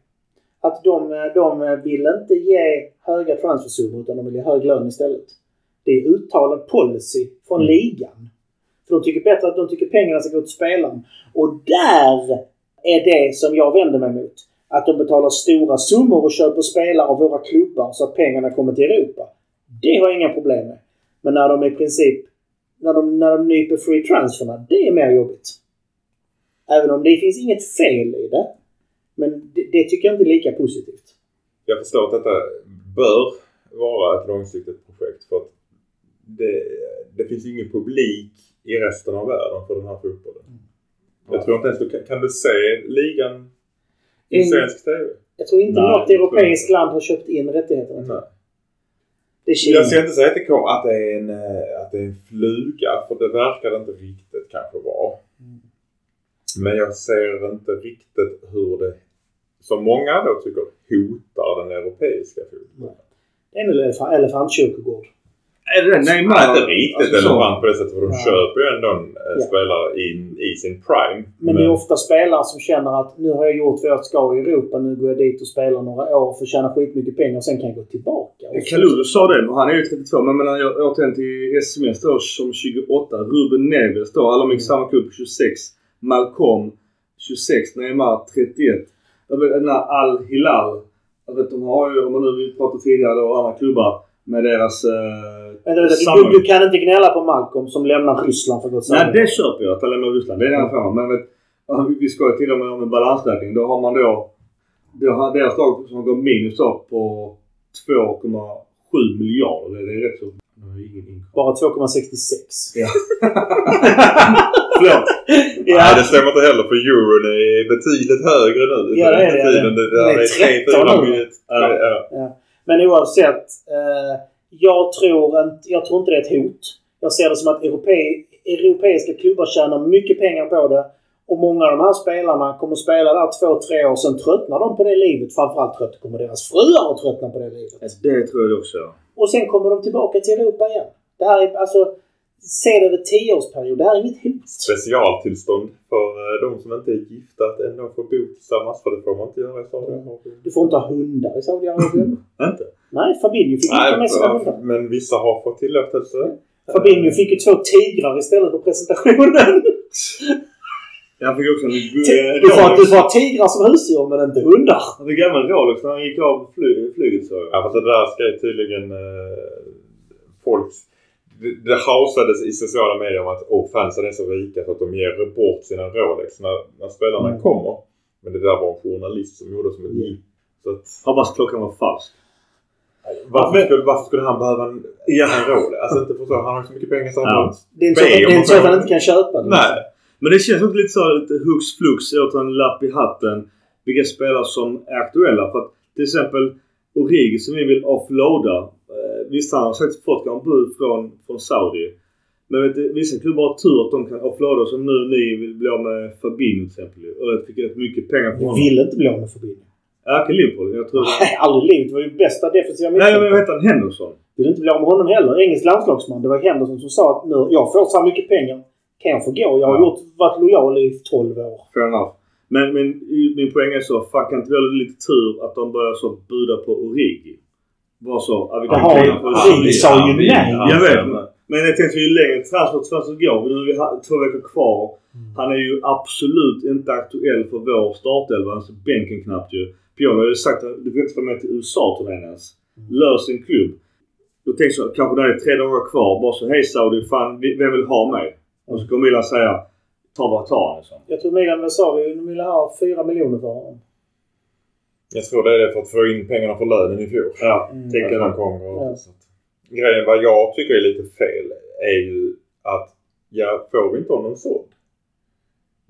Att de vill inte ge höga transfersummor utan de vill ge hög lön istället. Det är uttalad policy från ligan. För de tycker bättre att de tycker pengarna ska gå till spelaren. Och där är det som jag vänder mig mot. Att de betalar stora summor och köper spelare av våra klubbar så att pengarna kommer till Europa. Det har jag inga problem med. Men när de i princip, när de nyper free transferna, det är mer jobbigt. Även om det finns inget fel i det. Men det tycker jag inte är lika positivt. Jag förstår att detta bör vara ett långsiktigt projekt. För att det finns ingen publik i resten av världen för den här fotbollen. Jag tror inte ens du kan du se ligan i svensk TV? Jag tror inte något europeiskt land har köpt in rättigheterna. Nej. Jag ska inte säga att det är en fluga. För det verkar inte riktigt kanske vara. Men jag ser inte riktigt hur det, som många då tycker, hotar den europeiska fotbollen. En elefantkyrkogård. Nej, man är inte riktigt elefant på det sättet. För de köper ju ändå spelare in i sin prime. Men det är ofta spelare som känner att nu har jag gjort vad jag ska i Europa. Nu går jag dit och spelar några år för att tjäna skitmycket pengar. Och sen kan jag gå tillbaka. Kalulu sa det, men han är ju 32. Men jag åkte hem till SMS då som 28. Ruben Neves då. Alla gick samma klubb på 26. Malcolm 26, Neymar 31. Den här Al-Hilal, jag vet, de har ju, om man nu pratade tidigare och andra klubbar med deras du kan inte gnälla på Malcolm som lämnar Ryssland för gott. Nej, det köper jag, att han lämnar Ryssland, det är den framme. Men vi ska ju till och med om en balansräkning. Då har man då deras lag som går minus upp på 2,7 miljarder. Det är rätt så. Bara 2,66. Ja. Förlåt. Ja. Nej, det stämmer inte heller, för euron är betydligt högre nu. Ja, det är det. Det är 13 miljoner. Men oavsett, jag tror inte det är ett hot. Jag ser det som att europeiska klubbar tjänar mycket pengar på det. Och många av de här spelarna kommer att spela där 2-3 år, sen tröttnar de på det livet. Framförallt kommer deras fruar att tröttna på det livet. Det tror jag också. Och sen kommer de tillbaka till Europa igen. Det här är alltså, se det över 10-årsperiod, det här är inget hot. Specialtillstånd för de som inte är gifta att ändå får bo tillsammans, för det får man inte göra i Saudi Arabia. Du får inte ha hundar i Saudi Arabia. Inte? Nej, Fabinho fick inte med sina hundar. Men vissa har fått tillåtelse. Fabinho fick ju 2 tigrar istället på presentationen. Jag fick också en du får tigrar som husdjur men inte hundar. Han fick även Rolex när han gick av flyget så. Ja, fast det där ska ju tydligen folk. Det hausades i sociala medier om att fansen är så rika så att de ger bort sina Rolex när spelarna kommer. Men det där var en journalist som gjorde som ett gift. Så att hoppas klockan var falsk. Varför skulle han behöva en Rolex? Alltså inte förstå, han har så mycket pengar så han det är inte så att han inte kan köpa. Nej. Men det känns också lite så lite hux flux åt en lapp i hatten vilka spelare som är aktuella. För att till exempel Origi som vi vill offloada. Visst, han har säkert fått en bud från Saudi. Men vet du, visst, det är bara tur att de kan offloada som nu ni vill bli av med Fabinho till exempel. Och jag fick rätt mycket pengar på honom. Du vill inte bli av med Fabinho? Ja, kan Liverpool. Jag tror nej, aldrig livet. Det var ju bästa defensiva mittfältet. Nej, men jag vet att Henderson. Vill inte bli av med honom heller. Engelsk landslagsman. Det var Henderson som sa att nu, jag får så här mycket pengar. Kan jag få gå? Jag har varit lojal i 12 år. Fair enough. Men min poäng är så, fuck inte väl lite tur att de börjar så buda på Origi. Bara så. Att vi kan Origi sa ju nej. Jag vet inte. Men jag tänkte ju längre transfer går. Nu har vi 2 veckor kvar. Han är ju absolut inte aktuell för vår startelva. Alltså bänken knappt ju. Pion har ju sagt att du får inte vara med till USA till hennes. Lös en klubb. Då tänkte jag kanske det är 3 dagar kvar. Bara så, hej Saudi, fan, vem vill ha mig? Och så kommer Milan säga, ta liksom. Jag tror Milan sa vi ville ha 4 miljoner för honom. Jag tror det är det för att få in pengarna för lönen i fjol. Ja, tänker man kommer. Grejen vad jag tycker är lite fel är ju att får vi inte någon såld.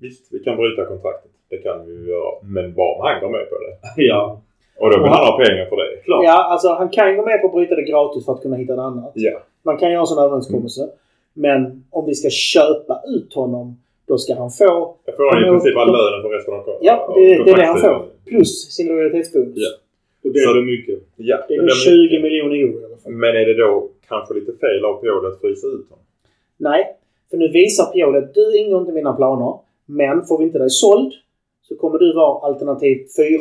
Visst, vi kan bryta kontraktet. Det kan vi ju göra. Men bara han går med på det. Ja. Och då vill han ha pengar för det. Klart. Ja, alltså han kan gå med på att bryta det gratis för att kunna hitta något annat. Ja. Man kan göra en sån överenskommelse. Men om vi ska köpa ut honom, då ska han få... Jag får han i princip all lönen på resten av kontraktet. Ja, det är det han får. Plus sin lojalitetsbonus. Ja. Och det så, är det mycket. Ja, det är 20 miljoner euro i alla fall. Men är det då kanske lite fel av Pioli att frysa ut honom? Nej, för nu visar Pioli att du ingår inte mina planer. Men får vi inte dig såld så kommer du vara alternativ 4.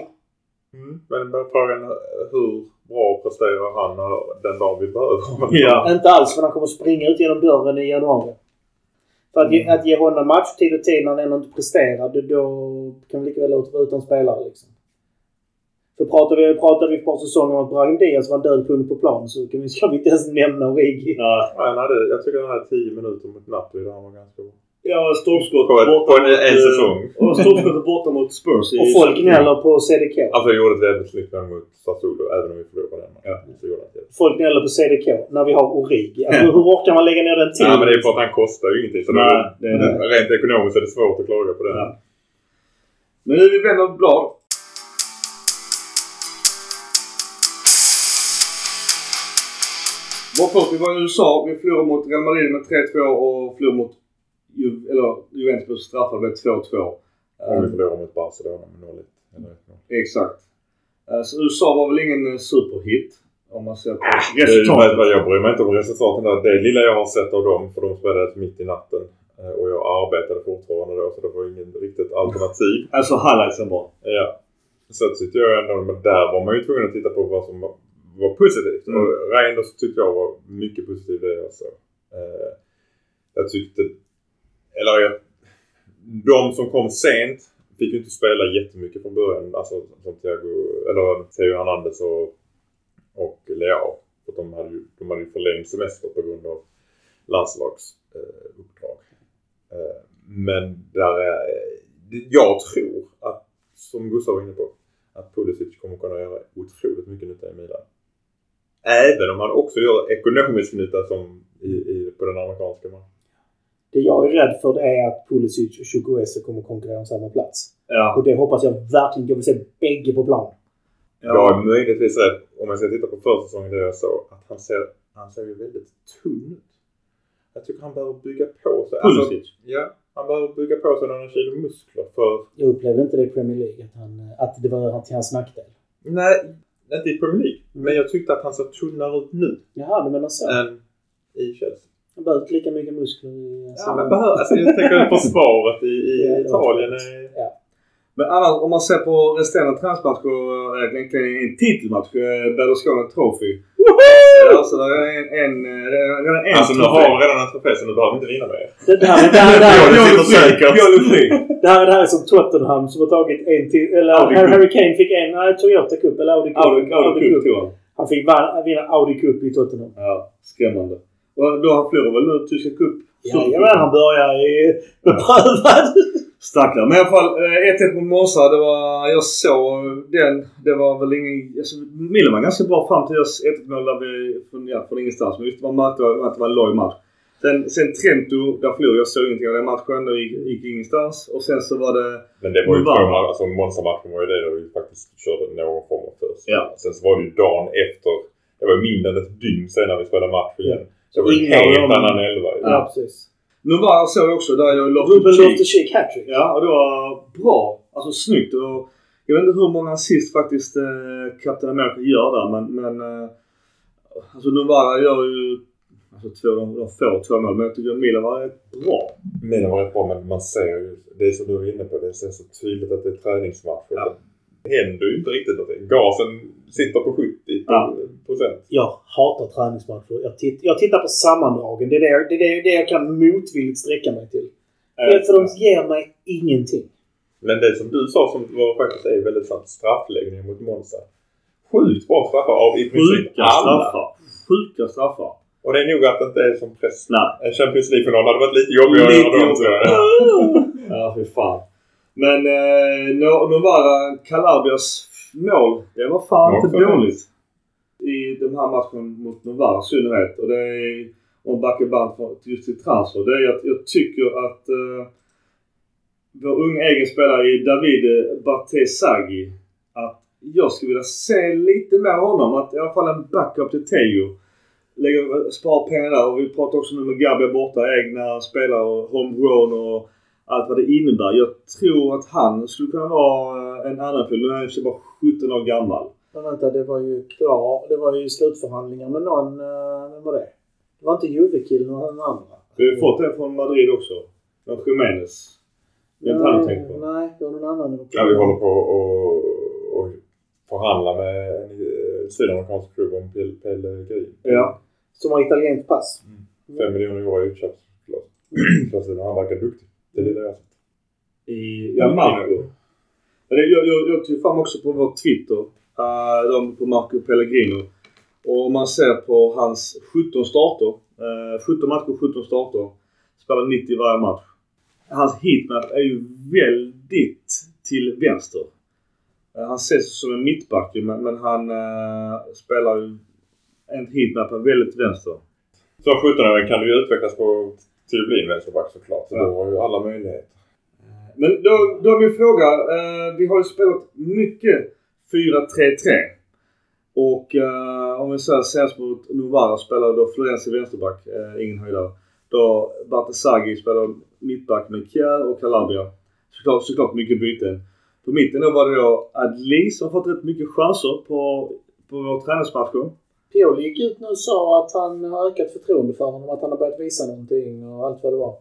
Men bara frågan hur bra presterar han den dag vi behöver. Ja. Inte alls, för han kommer springa ut genom dörren i januari. För att ge honom matchtid och tid när han ändå inte presterar, då kan vi lika väl låta vara utan spelare liksom. För pratade vi på säsongen om att Brahim Diaz var en död punkt på plan, så ska vi inte ens nämna Origi. Nej, jag tycker han hade 10 minuter mot Napoli där han var ganska bra. Ja, storskott borta en säsong. Och storskott borta mot Spurs. Och folk gnäller på CDK. Alltså jag gjorde ett väldigt snyggt mot Sassuolo, även om vi förlorade den. Ja, så gjorde det. Folk gnäller på CDK när vi har Origi. Alltså, hur orkar man lägga ner den till? Ja, men det är för att han kostar ju ingenting. Så rent ekonomiskt är det svårt att klaga på det. Ja. Men nu är vi vänder blad. Bortåt, vi var i USA. Vi förlorade mot Real Madrid med 3-2 och förlorade mot Juventus straffade med 2-2. Vi förlorade mot Barcelona med 0-1. Exakt. Så USA var väl ingen superhit om man ser på resultatet. Jag bryr mig inte om resultaten där. Det lilla jag har sett av dem, för de spelade mitt i natten och jag arbetade fortfarande då, så det var ingen riktigt alternativ. Alltså highlightsen var. Ja. Så tyckte jag ändå, men där var man ju tvungen att titta på vad som var positivt. Och Reinders tyckte jag var mycket positiv det jag såg. Jag tyckte de som kom sent fick ju inte spela jättemycket från början. Alltså Theo Hernandez och Leão. De hade ju förlängt semester på grund av landslagsuppdrag. Men där jag tror att, som Gustav var inne på, att Pulisic kommer kunna göra otroligt mycket nytta i Milan. Även om han också gör ekonomisk nytta som på den amerikanska marknaden. Det jag är rädd för det är att Pulisic och Chukwueze kommer konkurrera om samma plats. Ja. Och det hoppas jag verkligen. Jag vill se bägge på plan. Ja, jag är möjligtvis rädd. Om man ska titta på första säsongen där jag såg att han ser ju väldigt tunn ut. Jag tycker han behöver bygga på sig. Pulisic? Alltså, ja, han behöver bygga på sig några kilo muskler för... Jag upplevde inte det i Premier League att det var till hans nackdel. Nej, inte i Premier League. Men jag tyckte att han såg tunnare ut nu. Jaha, du menar så. Än i Chelsea. Han behöver lika mycket muskler i... Ja, men alltså, jag tänker på svaret i Italien. Ja. Men annars, om man ser på resterande transmatcher och egentligen en titelmatch där du ska ha en trofé. Alltså det är en alltså nu har redan en trofé så nu behöver inte vinna mer. Det här är som Tottenham som har tagit en till, eller Harry Kane fick en Toyota Cup eller Audi Cup. Han fick vinna Audi Cup i Tottenham. Ja, skrämmande. Och då har Flora väl nu Tyska Cup. Ja, han börjar beprövad. Stackare. Men i alla fall 1-1 mot Musah, det var jag såg den, det var väl ingen, alltså Mille var ganska bra fram till oss 1-0 där vi från ingenstans, men just det var en låg match. Sen Trento, där förlorade jag såg ingenting av den matchen, då gick ingenstans och sen så var det... Men det var ju två, alltså Monza-matchen var ju det där vi faktiskt körde någon form av först. Ja. Sen så var det ju dagen efter, det var mindre än ett dygn sen när vi spelade matchen igen. Så det var ju helt annan elva. Ja, precis. Nu var jag såg också där jag Loftus-Cheek hattrick. Ja, och det var bra. Alltså snyggt. Och jag vet inte hur många assist faktiskt Captain America gör där. Men alltså nu var jag ju alltså två mål. Men jag tycker att Milan var rätt bra. Milan var rätt bra, men man ser ju det som du är inne på. Det ser så tydligt att det är träningsmatch. Ja. Det händer ju inte riktigt någonting. Gasen sitter på 70%. Jag hatar träningsmatcher. Jag tittar på sammandragen. Det är det jag kan motvilligt sträcka mig till. För de ger mig ingenting. Men det som du sa som var faktiskt är väldigt sant, straffläggning mot Monza. Sjukt bra straffar av i princip alla. Sjuka straffar. Och det är nog att det inte är som press. En Champions League-final hade varit lite jobbigare än de tror jag. Ja, hur fan. Men nu var Calabrias mål, det var fan inte dåligt i den här matchen mot Novara synnerhet. Och det är om backeband just till transfer. Det är att jag tycker att vår unga egen spelare i David Batesagi, att jag skulle vilja se lite mer honom. Att i alla fall en backup till Teo. Spar pengar där. Och vi pratar också nu med Gabi borta, egna spelare och homegrown och allt vad det innebär. Jag tror att han skulle kunna vara en annan fyll. Nu är han bara 17 år gammal. Men vänta, det var ju klar. Det var ju slutförhandlingar med någon. Vem var det? Det var inte Juve-killen och den andra. Du har fått en från Madrid också. Den Jiménez. Nej, det var någon annan. Ja, vi håller på och förhandla med en sydamerikansk klubb om Pelle Grin. Ja. Som har italiensk pass. 5 miljoner euro i utköps. Han verkar duktig. Det är det där. Ja, Marco. Jag tog fram också på vår Twitter på Marco Pellegrino. Och om man ser på hans 17 starter 17 matcher, 17 starter, spelar 90 varje match. Hans heatmap är ju väldigt till vänster. Han ses som en mittback, men han spelar ju en heatmap väldigt vänster. Så 17-åringen kan du utvecklas på till att bli en vänsterback såklart. Så då har ju alla möjligheter. Men då är min fråga. Vi har ju spelat mycket 4-3-3. Och om vi säger sens mot Novara spelar då Florenzi vänsterback. Ingen höjdare. Då Bartesaghi spelar mittback med Kjär och Calabria. Såklart mycket byten. På mitten då var det då Adli som fått rätt mycket chanser på vår träningsmatcher. Pioli gick ut nu och sa att han har ökat förtroende för honom, att han har börjat visa någonting och allt vad det var.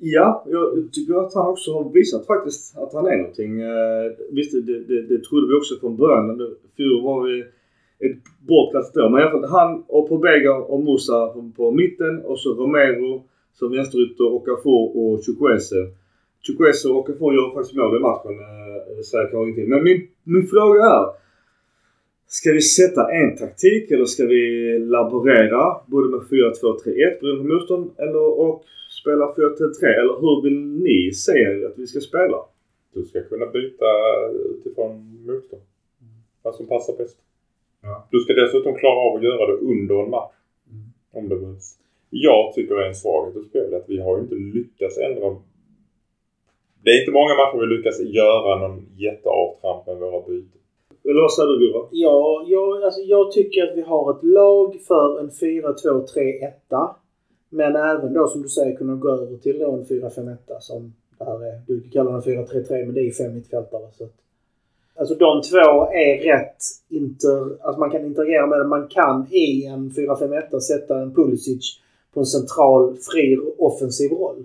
Ja, jag tycker att han också har visat faktiskt att han är någonting. Visst, det trodde vi också från början. För var vi ett bortkast då. Men i alla fall han och Pobega och Musah på mitten och så Romero som vänsterytter, Okafor och Chukwueze. Chukwueze och Okafor gör faktiskt mål i matchen, säger jag ingenting. Men min fråga är: ska vi sätta en taktik eller ska vi laborera både med 4-2-3-1 beroende på motstånd och spela 4-3-3? Eller hur vill ni säga att vi ska spela? Du ska kunna byta utifrån motstånd. Vad som passar bäst. Ja. Du ska dessutom klara av att göra det under en match. Om det behövs. Jag tycker det är en svaghet i spelet att vi har ju inte lyckats ändra. Det är inte många matcher vi lyckas göra någon jätteavtramp med våra byten. Eller vad säger du, va? Ja, jag tycker att vi har ett lag för en 4-2-3-1. Men även då som du säger kunna gå över till en 4-5-1 som det här är. Du kallar den 4-3-3 men det är 5 mittfältare så att... Alltså de två är rätt alltså man kan interagera med det. Man kan i en 4-5-1 sätta en Pulisic på en central fri offensiv roll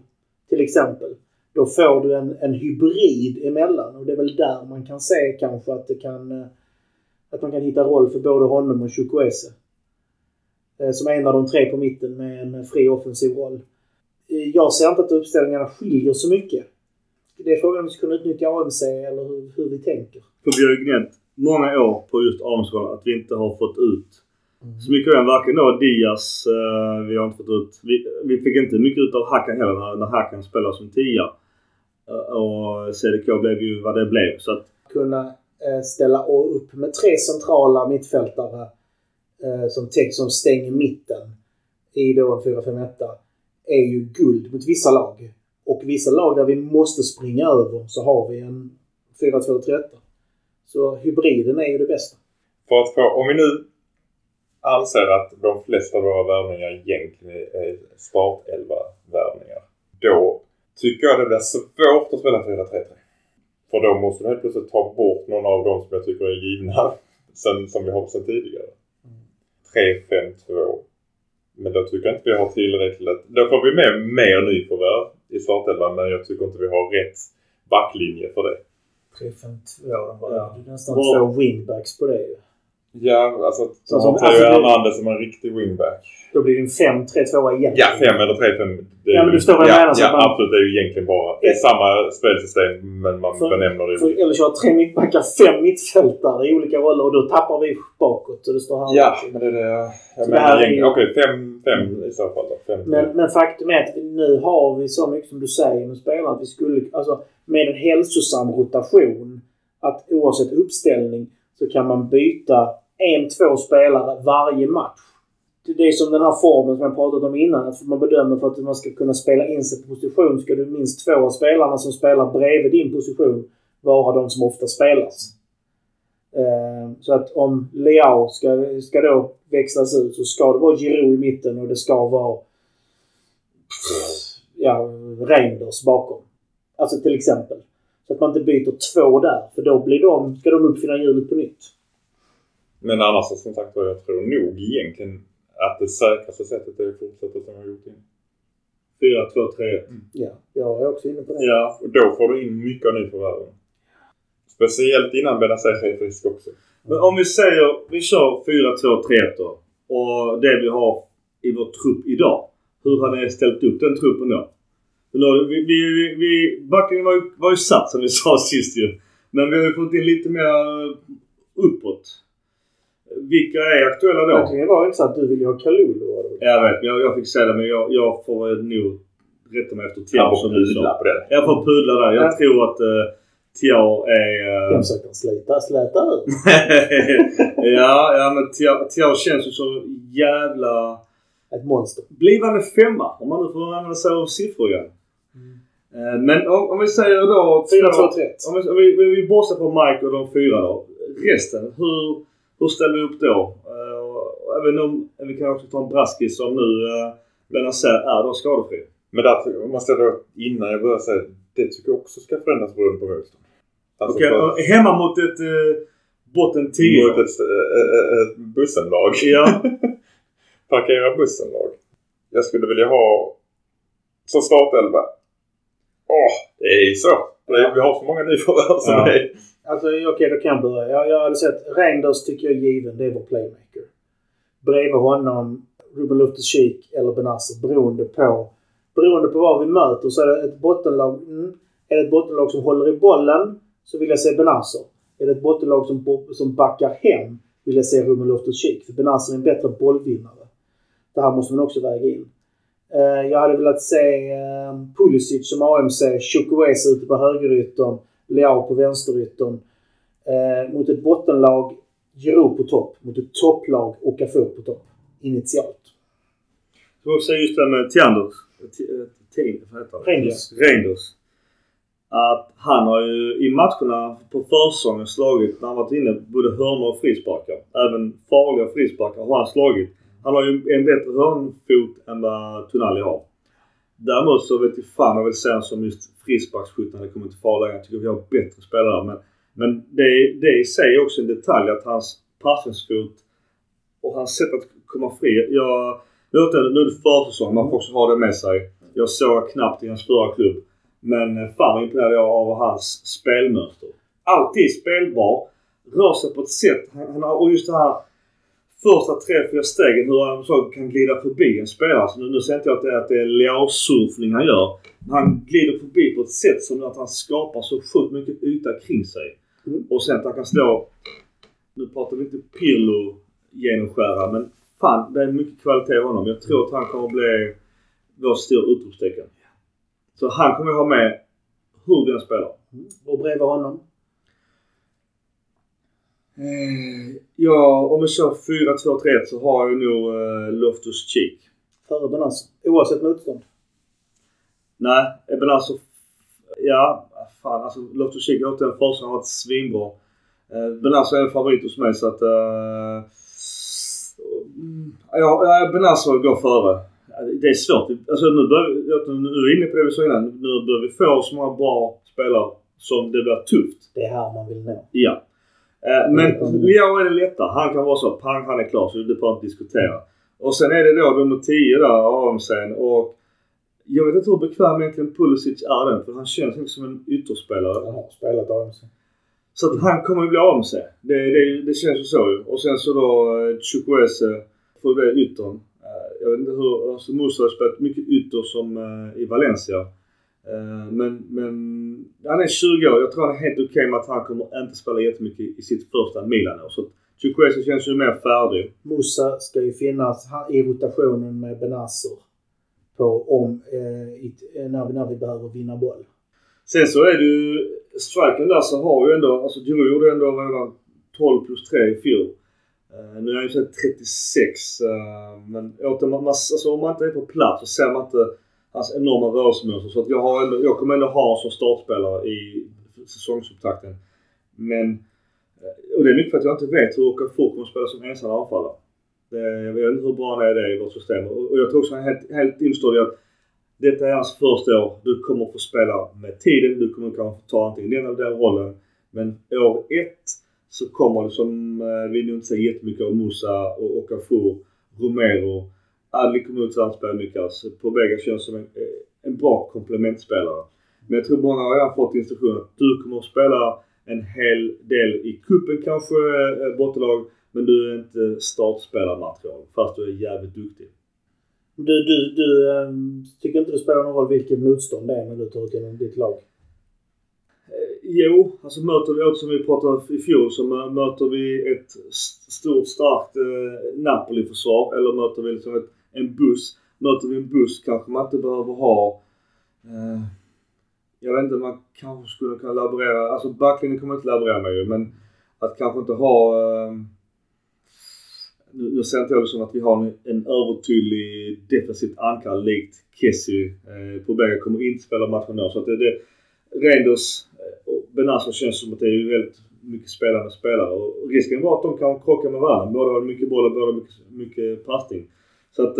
till exempel. Då får du en hybrid emellan och det är väl där man kan se kanske att man kan hitta roll för både honom och Chukwueze. Som en av de tre på mitten med en fri offensiv roll. Jag ser inte att uppställningarna skiljer så mycket. Det är frågan om vi ska kunna utnyttja AMC eller hur vi tänker. För vi har ju gnällt många år på just AMC-rollen att vi inte har fått ut så mycket av den. Varken då Diaz, vi har inte fått ut. Vi fick inte mycket ut av Hakan heller när Hakan spelar som 10. Och CDK blev ju vad det blev. Så att kunna ställa upp med tre centrala mittfältare som stänger mitten i då en 4-5-1 är ju guld mot vissa lag. Och vissa lag där vi måste springa över så har vi en 4-2-3-1. Så hybriden är ju det bästa. Om vi nu anser att de flesta av våra värvningar egentligen är startelva-värvningar, då tycker jag det blir svårt att spela 4-3-3. För då måste du helt plötsligt ta bort någon av dem som jag tycker är givna som vi har sedan tidigare. 3-5-2. Men då tycker jag inte vi har tillräckligt. Då får vi med mer nyförvärv i startelvan, men jag tycker inte vi har rätt backlinje för det. 3-5-2, det är nästan två wingbacks på det ju. Ja, alltså Hernandez som en riktig wingback. Då blir det en 5-3-2 igen. Ja, 5 eller 3-5. Ja, men du står väl med. Ja, absolut, det är ju egentligen bara det är samma spelsystem, men man benämner det. Eller så har 3 mittbackar, 5 mittfältare i olika roller och då tappar vi bakåt och det står här. Ja, men det är det. Jag menar egentligen, okej, 5 i så fall då. 5. Men faktum är att nu har vi så mycket som du säger med spelare att vi skulle, alltså med en hälsosam rotation, att oavsett uppställning så kan man byta 1-2 spelare varje match. Det är som den här formen som jag pratat om innan. Att man bedömer för att man ska kunna spela in sig på position. Ska du minst 2 av spelarna som spelar bredvid din position vara de som ofta spelas. Så att om Leão ska då växlas ut så ska det vara Giroud i mitten och det ska vara Reinders bakom. Alltså till exempel. Så att man inte byter 2 där. För då ska de uppfinna hjulet på nytt. Men annars som sagt var jag tror nog egentligen att det säkraste sättet är att fortsätta som har gjort in. 4-2-3. Ja, jag är också inne på det. Ja, och då får du in mycket ny förvärven. Speciellt innan Benazir är frisk också. Men om vi säger, vi kör 4-2-3 då. Och det vi har i vår trupp idag. Hur har ni ställt upp den truppen då? Backen var ju satt som vi sa sist ju. Men vi har ju fått in lite mer uppåt. Vilka är aktuella då? Det var inte så att du ville ha Kalulu. Jag vet, jag fick säga det, men jag får nog rätta mig efter Tiao som du sa. Jag får pudla där. Jag tror att Tiao är... Jag försöker släta ut. ja, men Tiao känns ju som jävla... Ett monster. Blivande 5, om man nu får använda sig av siffror igen. Men om vi säger då... 4-2-3. Om vi borsar på Mike och de 4 då. Resten, hur ställer vi upp då? Även om vi kan också ta en braskis som nu Benazir är då skadefri. Men där måste jag då innan jag börjar säga det tycker jag också ska förändras på runt på hösten. Alltså okej, hemma mot ett botten 10. Mot ett bussenlag. Ja. Parkera bussenlag. Jag skulle vilja ha som startelva. Det är så. Vi har så många nyförvärv som är... Alltså okej, då kan jag börja. Jag hade sett Reinders tycker jag är given. Det är vår playmaker. Bredvid honom Ruben Loftus-Cheek eller Benazir. Beroende på vad vi möter så är det ett bottenlag. Är det ett bottenlag som håller i bollen så vill jag se Benazir. Är det ett bottenlag som backar hem vill jag se Ruben Loftus-Cheek. För Benazir är en bättre bollvinnare. Det här måste man också väga in. Jag hade velat se Pulisic som AMC. Chukwueze ute på högerytan. Leao på vänsterytan mot ett bottenlag ge upp på topp mot ett topplag och Okafor på topp initialt. Så också just det med Reinders. Att han har ju i matcherna på försäsongen slagit, när han varit inne, både hörnor och frisparkar. Även farliga frisparkar har han slagit. Han har ju en bättre hörnfot än vad Tonali har. Däremot så vet jag fan, jag vill säga som just frisparksskytten, det kommer inte farliga. Jag tycker vi har bättre spelare. Men det i sig är också en detalj, att hans passningsfot och hans sätt att komma fri. Jag vet inte, nu är det försäsong, man får också ha det med sig. Jag såg knappt i hans förra klubb. Men fan imponerade jag av hans spelmönster. Alltid spelbar. Rör sig på ett sätt. Han har, och just det här första 3-4 stegen, hur han så kan glida förbi en spelare. Så nu ser inte jag att det är Leão-surfning han gör. Han glider förbi på ett sätt som att han skapar så sjukt mycket yta kring sig. Och sen att han kan slå, nu pratar vi inte Pirlo genomskära, men fan, det är mycket kvalitet av honom. Jag tror att han kommer att bli vår stor utropstecken. Så han kommer att ha med hur vi spelar. Och bredvid honom? Om vi kör 4-2-3-1 så har jag nog Loftus-Cheek. Före Benazzo, oavsett motstånd? Nej, Benazzo... Ja, fan alltså Loftus-Cheek har inte den första, han har varit svinbra. Benazzo är en favorit hos mig, så att... Benazzo går före. Det är svårt. Alltså, nu är vi inne på det vi sa innan. Nu bör vi få så många bra spelare som det blir tufft. Det är här man vill nå. Ja. Men Leo är det lättare. Han kan vara så pang, han är klar, så det får inte diskutera. Och sen är det då nummer 10 där, Aronsen. Och jag vet inte hur bekväm egentligen Pulisic är den. För han känns inte som en ytterspelare. Han har spelat Aronsen. Så att han kommer att bli av med sig. Det känns ju så ju. Och sen så då Chukwueze får bli yttern. Jag vet inte hur, alltså Musah har spelat mycket ytor som i Valencia. Men han är 20 år. Jag tror han är helt okej med att han kommer inte spela jättemycket i sitt första Milan. Så Chukwueze känns ju mer färdig. Musah ska ju finnas i rotationen med Benazzo när vi behöver vinna boll. Sen så är det ju strikern där, så har ju ändå, alltså Giroud gjorde ändå redan 12+3 i fjol. Nu är jag ju sett 36, men alltså, om man inte är på plats så ser man inte hans enorma rörelsemönster. Så att jag kommer ändå ha som startspelare i säsongsupptakten. Men, och det är mycket för att jag inte vet hur Okafor kommer att spela som ensam anfallare. Jag vet inte hur bra han är det i vårt system. Och jag tror också att han är helt inställd att detta är hans första år. Du kommer att få spela med tiden, du kommer att få ta antingen den eller den rollen. Men år 1... så kommer det, som vi nu inte säger jättemycket av, Musah och Okafor, Romero. Alla kommer ut att spela mycket. Alltså, på bägge känns som en bra komplementspelare. Men jag tror många har fått instruktioner att du kommer att spela en hel del i kuppen, kanske bottenlag. Men du är inte startspelarmaterial, fast du är jävligt duktig. Du tycker inte du spelar någon roll vilket motstånd det är när du tar ut genom ditt lag? Jo, alltså möter vi åt, som vi pratade i fjol, så möter vi ett stort starkt Napoli-försvar, eller möter vi liksom en buss. Möter vi en buss kanske man inte behöver ha, jag vet inte, man kanske skulle kunna laborera, alltså backlinjen kommer inte laborera med ju, men att kanske inte ha, nu ser inte jag det som att vi har en övertydlig defensivt ankare likt Kessie, på bägge kommer inte spela matchen nu, så att det Reinders och Benazzo känns som att det är ju väldigt mycket spelande spelare, och risken var att de kan krocka med varandra. Båda har mycket boll och båda har mycket passning. Så att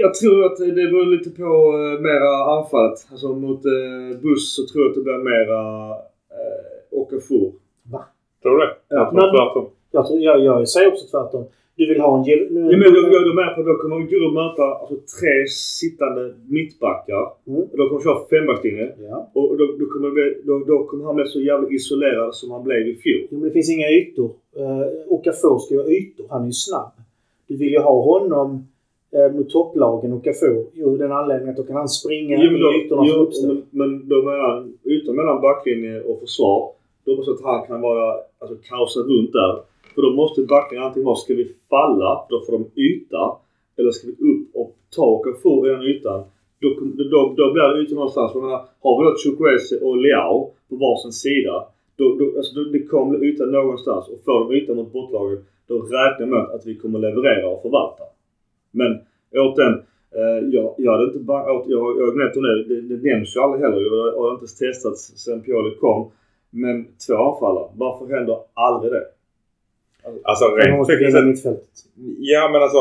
jag tror att det beror lite på mera anfallet. Alltså mot buss så tror jag att det blir mera Okafor. Va? Tror du det? Jag säger också tvärtom. Du vill ha en... Jag med på att då kommer Guru möta alltså, 3 sittande mittbackar. Och då kommer jag köra 5-backlinje. Ja. Och då kommer han bli så jävligt isolerad som han blev i fjol. Men det finns inga ytor. Okafor ska ju ha ytor. Han är ju snabb. Du vill ju ha honom mot topplagen, Okafor. Jo, den anledningen att då kan han springa i ytorna som uppstår. Men då mellan backlinje och försvar, då måste han kan vara alltså, kaosa runt där. För då måste backlinjen antingen vara, ska vi falla, då får de yta. Eller ska vi upp och ta och få den ytan. Då blir det ytan någonstans. Har vi då Chukwueze och Leão på varsin sida. Då det kommer yta någonstans, och får de yta mot bortlaget, då räknar man att vi kommer leverera och förvalta. Men återigen, jag hade inte bara jag nu, det nämns ju aldrig heller, jag har inte testats sen Pioli kom, men två anfallare, varför händer aldrig det? Alltså rent tekniskt. Ja, men alltså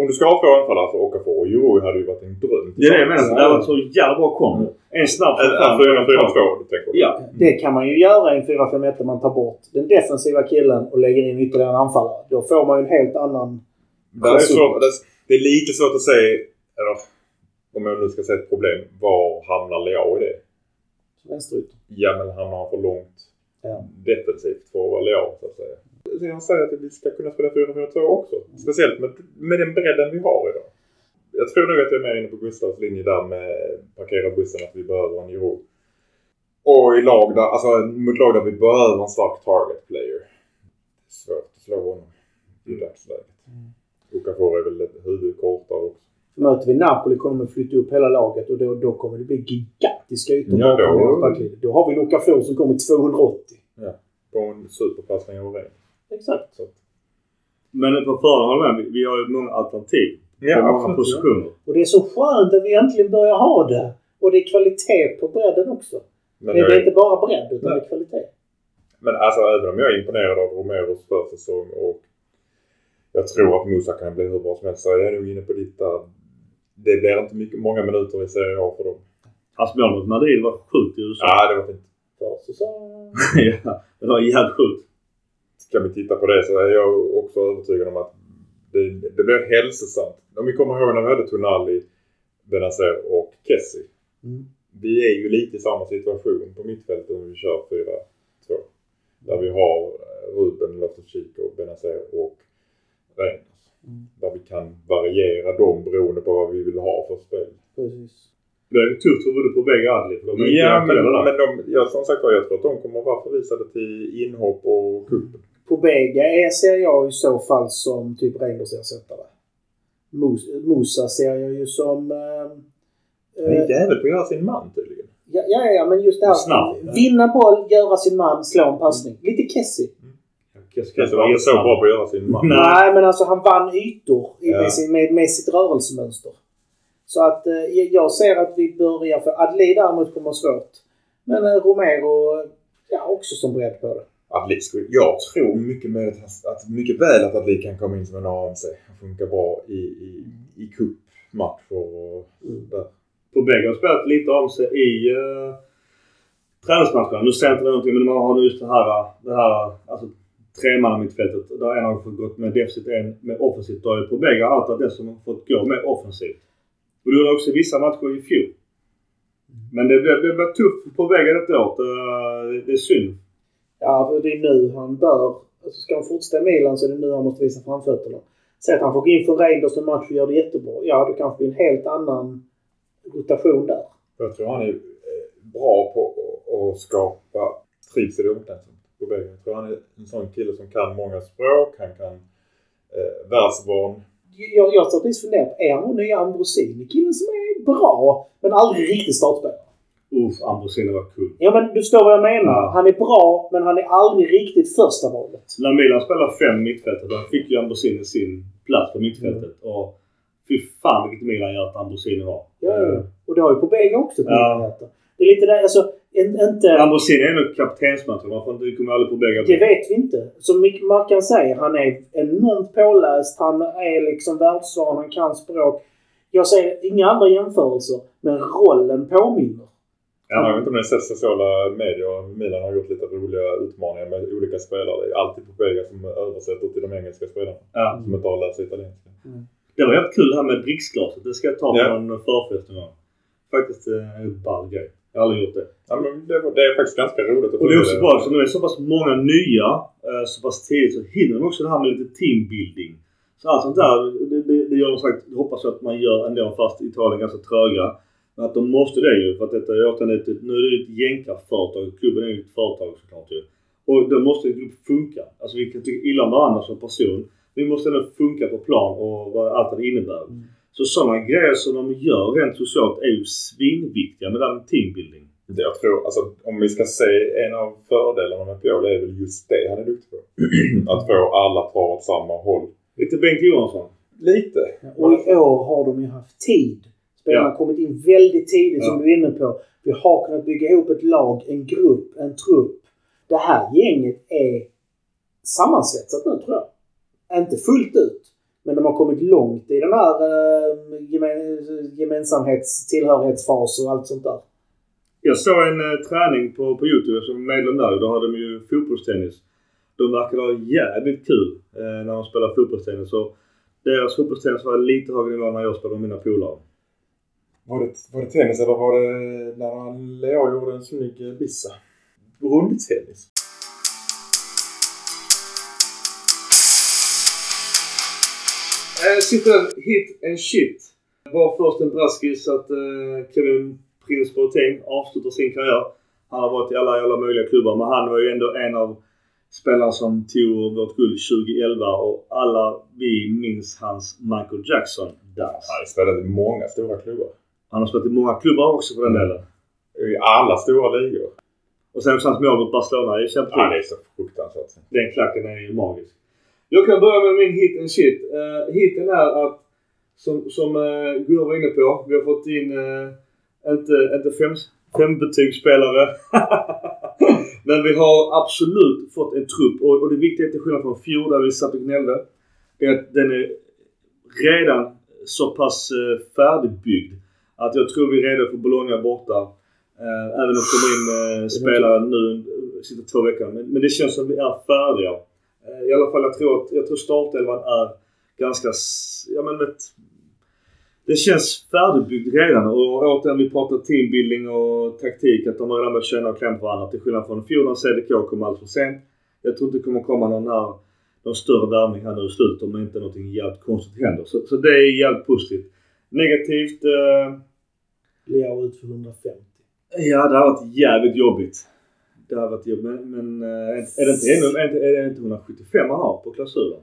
om du ska ha två anfallare så åka på, och Juro hade ju varit en dröm. Ja, det menar jag. Det var så jävla bra kom. En snabb 4-4-2 tänker jag. Ja, det kan man ju göra i en 4-5-1, man tar bort den defensiva killen och lägger in ytterligare en anfallare. Då får man ju en helt annan. Det är lite svårt att säga, eller om jag nu ska säga ett problem, var hamnar Leão i det? Vänsterut. Ja, men han har för långt defensivt för att vara Leão så att säga. Jag säger att vi ska kunna spela 4-4-2 också. Speciellt med den bredden vi har idag. Jag tror nog att jag är mer inne på Gustavs linje där med parkera bussen, att vi behöver en nivå. Och i lag där, alltså mot lag där vi behöver en stark target player. Svårt att slå honom i dagsläget. Okafor är väl ett huvudkortare också. Möter vi Napoli kommer flytta upp hela laget, och då kommer det bli gigantiska ytor. Ja, då har vi Okafor som kommer 280. Ja, på en superpassning av Reinders. Exakt. Men på förhand, vi har ju många alternativ på många positioner. Och det är så skönt att vi egentligen börjar ha det. Och det är kvalitet på bredden också. Men det är inte bara bredd utan det är kvalitet. Men alltså även om jag är imponerad av Romeros försäsong, och jag tror att Musah kan bli hur bra som helst, så jag är nog inne på ditt där. Det blir inte mycket, många minuter i Serie A för dem. Hans mål mot Madrid var sjukt i USA. Ja, det var fint. Ja, det var jävligt sjukt. Ska vi titta på det, så är jag också övertygad om att det blir hälsosamt. Om vi kommer ihåg när vi hade Tonali, Benazer och Kessie. Mm. Vi är ju lite i samma situation på mittfältet när vi kör 4-2. Där vi har Ruben, Loftus-Cheek och Benazer och Reinders. Mm. Där vi kan variera dem beroende på vad vi vill ha för spel. Precis. Det är ju tufft huvud på bägge anledningar. Ja, men som sagt, jag tror att de kommer vara förvisade till inhopp och kuppen. På bägge ser jag i så fall som typ Reinders ersättare. Musah ser jag ju som... det är jävligt på att göra sin man tydligen. Ja, men just det här. Snabbt, vinna boll, göra sin man, slå en passning. Lite Kessie. Kessie var inte så bra på att göra sin man. Nej, men alltså han vann ytor med sitt rörelsemönster. Så att jag ser att vi börjar, för Adli däremot kommer svårt. Men Romero, också som beredd på det. Adli, jag tror mycket mer att Adli kan komma in som en AMC. Han funkar bra i cupmatcher och där. På bägge har spelat lite AMC i träningsmatcherna. Nu ser jag inte någonting, men man har just det här alltså, tremanna mittfältet. Där en har fått gått med defensivt, en med offensivt. Då är på bägge allt av det som har fått gå med offensivt. Och du har också vissa matcher i fjol. Men det blir tufft på vägen ett år. Det är synd. Ja, för det är nu han bör. Alltså ska han fortsätta Milan så är det nu han måste visa framfötterna. Så att han får gå in för Reinders en match och gör det jättebra. Ja, då kanske det är en helt annan rotation där. Jag tror han är bra på att skapa trivsel och omkring på vägen. Jag tror han är en sån kille som kan många språk. Han kan världsvan. Jag tror att vi funderar på, är han nya Ambrosini, killen som är bra men aldrig riktigt startspelare? Uff, Ambrosini var kul. Ja, men du förstår vad jag menar. Ja. Han är bra men han är aldrig riktigt första valet. När Milan spelar 5 mittfältet, då fick ju Ambrosini sin plats på mittfältet. Och fy fan vilket Milan gör att Ambrosini var. Ja. Och det har ju på bägge också. Ja. Det är lite där, alltså... Inte... Ambrosini är nog kaptensmatchen. Varför kommer aldrig på bägge? Det vet vi inte. Som man kan säga, han är enormt påläst. Han är liksom världsvan, han kan språk. Jag säger inga andra jämförelser, men rollen påminner. Jag vet inte om det är sociala medier. Milan har gjort lite roliga utmaningar med olika spelare. Det är alltid på bägge som översätter till de engelska spelarna. Som inte har lärt sig italienska. Det var helt kul det här med dricksglaset. Det ska jag ta på någon förfestning av. Faktiskt en ball grej. Jag har aldrig gjort det. Ja, men det är faktiskt ganska roligt. Och det är också bra, så nu är så pass många nya så pass tidigt, så hinner de också det här med lite teambuilding. Så allt sånt där, det gör de sagt, hoppas att man gör ändå, fast Italien ganska tröga. Men att de måste det ju, för att detta är nu är det ett jänkarföretag, klubben är ju ett företag såklart ju. Och då måste en grupp funka. Alltså vi kan tycka illa om varandra som person, vi måste ändå funka på plan och vad allt det innebär. Så sådana grejer som de gör rent socialt är ju svinviktiga med den teambuilding. Jag tror, alltså, om vi ska se en av fördelarna med Pioli är väl just det han är duktig på. Att få alla ta åt samma håll. Lite Bengt Johansson. Lite. Och i år har de ju haft tid. Spelarna har kommit in väldigt tidigt som du är inne på. Vi har kunnat bygga ihop ett lag, en grupp, en trupp. Det här gänget är sammansvetsat nu, tror jag. Inte fullt ut. Men de har kommit långt i den här gemensamhetstillhörighetsfas och allt sånt där. Jag såg en träning på YouTube som medlem där. Då hade de ju fotbollstennis. De verkade ha jävligt kul när de spelade fotbollstennis. Så deras fotbollstennis var lite högre än när jag spelade med mina polare. Var det tennis eller var det när Leão gjorde en snygg bissa? Rundtennis. Sitter hit and shit. Var först en braskis att Kevin Prins Boateng avslutar sin karriär. Han har varit i alla möjliga klubbar, men han var ju ändå en av spelarna som tog vårt guld 2011 och alla vi minns hans Michael Jackson dans. Han har spelat i många stora klubbar. Han har spelat i många klubbar också för den delen. I alla stora ligor. Och sen också hans mål mot Barcelona i Champions League. Ja, det är så fruktansvärt. Den klacken är ju magisk. Jag kan börja med min hit and shit. Hiten är att, som Gurra var inne på, vi har fått in inte fembetygsspelare. Men vi har absolut fått en trupp. Och det viktiga är till skillnad från fjol där vi satt och gnällde. Är att den är redan så pass färdigbyggd. Att jag tror vi är redo för Bologna borta. Även om det kommer in spelare nu. Sitter 2 veckor. Men det känns som vi är färdiga. I alla fall jag tror startelvan är ganska... Ja, men det känns färdigbyggd redan. Och återigen vi pratar teambuilding och taktik. Att de har redan börjat känna och klämma på varandra. Till skillnad från fjolans CDK kommer allt för sent. Jag tror inte det kommer komma någon större värmning här nu i slutet. Om det inte någonting jävligt konstigt händer. Så det är jävligt positivt. Negativt... Leao ut för 150. Ja, det har varit jävligt jobbigt. Det har varit jobbigt. Men är det inte 175 man har på klausulen?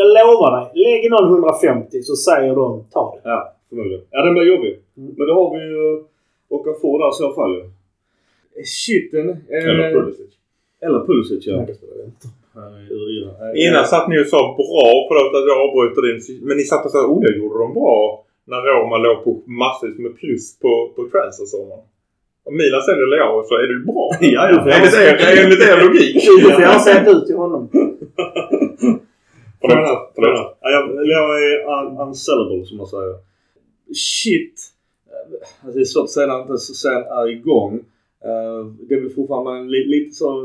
Jag lovar dig, lägger någon 150 så säger de ta det. Ja, förmodligen. Ja, den blir jobbig. Mm. Men då har vi ju Okafor där så fall ju. Shiten. Eller Pulisic. Ja. Innan satt ni ju så bra, förlåt att jag avbryter in. Men ni satt och sa, det gjorde de bra. När Roma låg på massor med plus på transfer sommaren. Om Milan säljer Leao så är det ju bra. Ja. Enligt er logik. Jag har sett ut till honom. Förlåt. Leao är unsellable som man säger. Shit. Alltså, det är svårt att säga när inte så är igång. Det blir fortfarande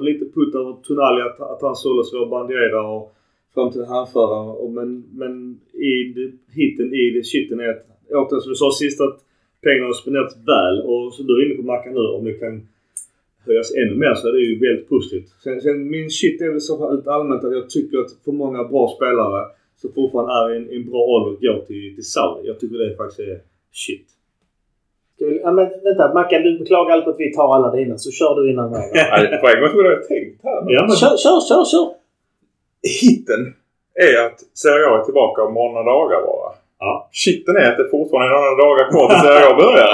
lite putt över Tonali att han såldes vår bandera och fram till den här förra. Men shiten är att återigen som du sa sist att pengarna har spenderats väl och så du är inne på marken nu om det kan höjas ännu mer så är det ju väldigt positivt. Sen min shit är väl så fall allmänt att jag tycker att för många bra spelare så fortfarande är en bra ålder att gå till Saudi. Jag tycker det faktiskt är shit. Ja, men vänta, Mackan, du beklagar allt att vi tar alla dina så kör du innan mig. Nej, på en gång skulle jag ha tänkt här. Ja, men... Kör. Hitten är att Serie A är tillbaka om många dagar bara. Ja. Shitten är att det fortfarande är några dagar kvar till Serie A börjar.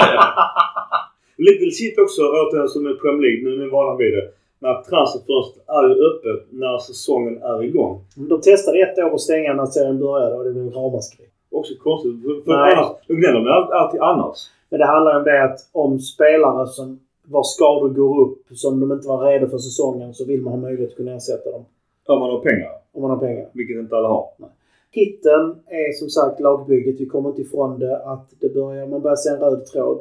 Little shit också återigen som är Premier League, nu är vi vana vid det. När transferfönstret är öppet när säsongen är igång. De testade 1 år att stänga när serien började och det blev en ramaskrig. Också konstigt. För gnäller de alltid annars. Men det handlar om det att om spelare som var skador går upp som de inte var redo för säsongen så vill man ha möjlighet att kunna ersätta dem. Om man har pengar. Vilket inte alla har. Nej. Hitten är som sagt lagbygget. Vi kommer inte ifrån det att man börjar se en röd tråd.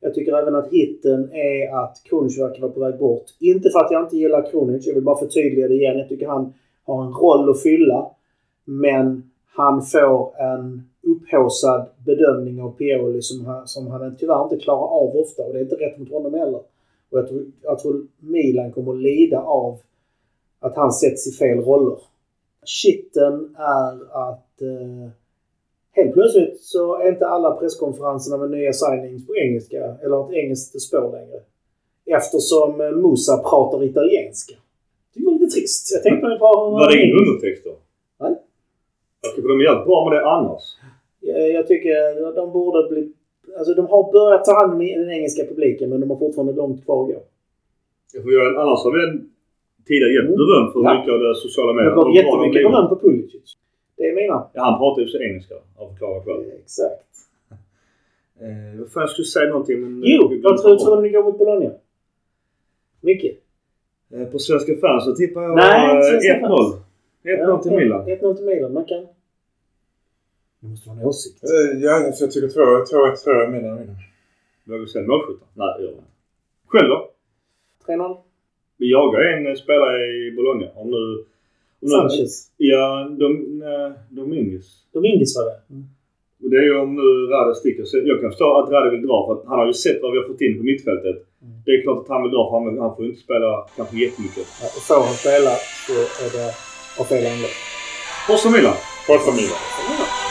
Jag tycker även att hitten är att Kronic verkar vara på väg bort. Inte för att jag inte gillar Kronic. Jag vill bara förtydliga det igen. Jag tycker han har en roll att fylla. Men han får en upphåsad bedömning av Pioli som han tyvärr inte klarar av ofta. Och det är inte rätt mot honom heller. Och jag tror Milan kommer att lida av att han sätts i fel roller. Shitten är att helt plötsligt så är inte alla presskonferenserna med nya signings på engelska. Eller ett engelskt spår längre. Eftersom Musah pratar italienska. Det var lite trist. Jag tänkte på ett par... Var det ingen undertext då? Nej. Jag tycker de är jättebra med det annars. Jag tycker de borde bli Alltså de har börjat ta hand med den engelska publiken, men de har fortfarande långt kvar att gå. Jag får göra en annan som en tidigare jätteröm för hur mycket av det sociala medier. Jag har jättemycket beröm på Pulisic. Det är mina. Ja, han pratar ju så engelska av förklara själv. Exakt. Först skulle säga någonting. Men jo, jag tror att ni går mot Bologna. Mycket. På svenska fans så tippar jag 1-0. 1-0 till Milan. 1-0 till Milan, man kan. Du måste ha en åsikt. Ja, så jag tycker 2-1 Milan. Vad vill du säga? 0-7? Nej. Själv då? 3-0. Vi jagar en spelare i Bologna. Om nu Sanchez. Ja, Dominguez var det. Mm. Och det är ju om nu Rade sticker. Så jag kan förstå att Rade vill dra, för att han har ju sett vad vi har fått in på mittfältet. Mm. Det är klart att han vill dra, för han får inte spela kanske jättemycket. Ja, och får han spela så är det av fel anledning. Forza Milan.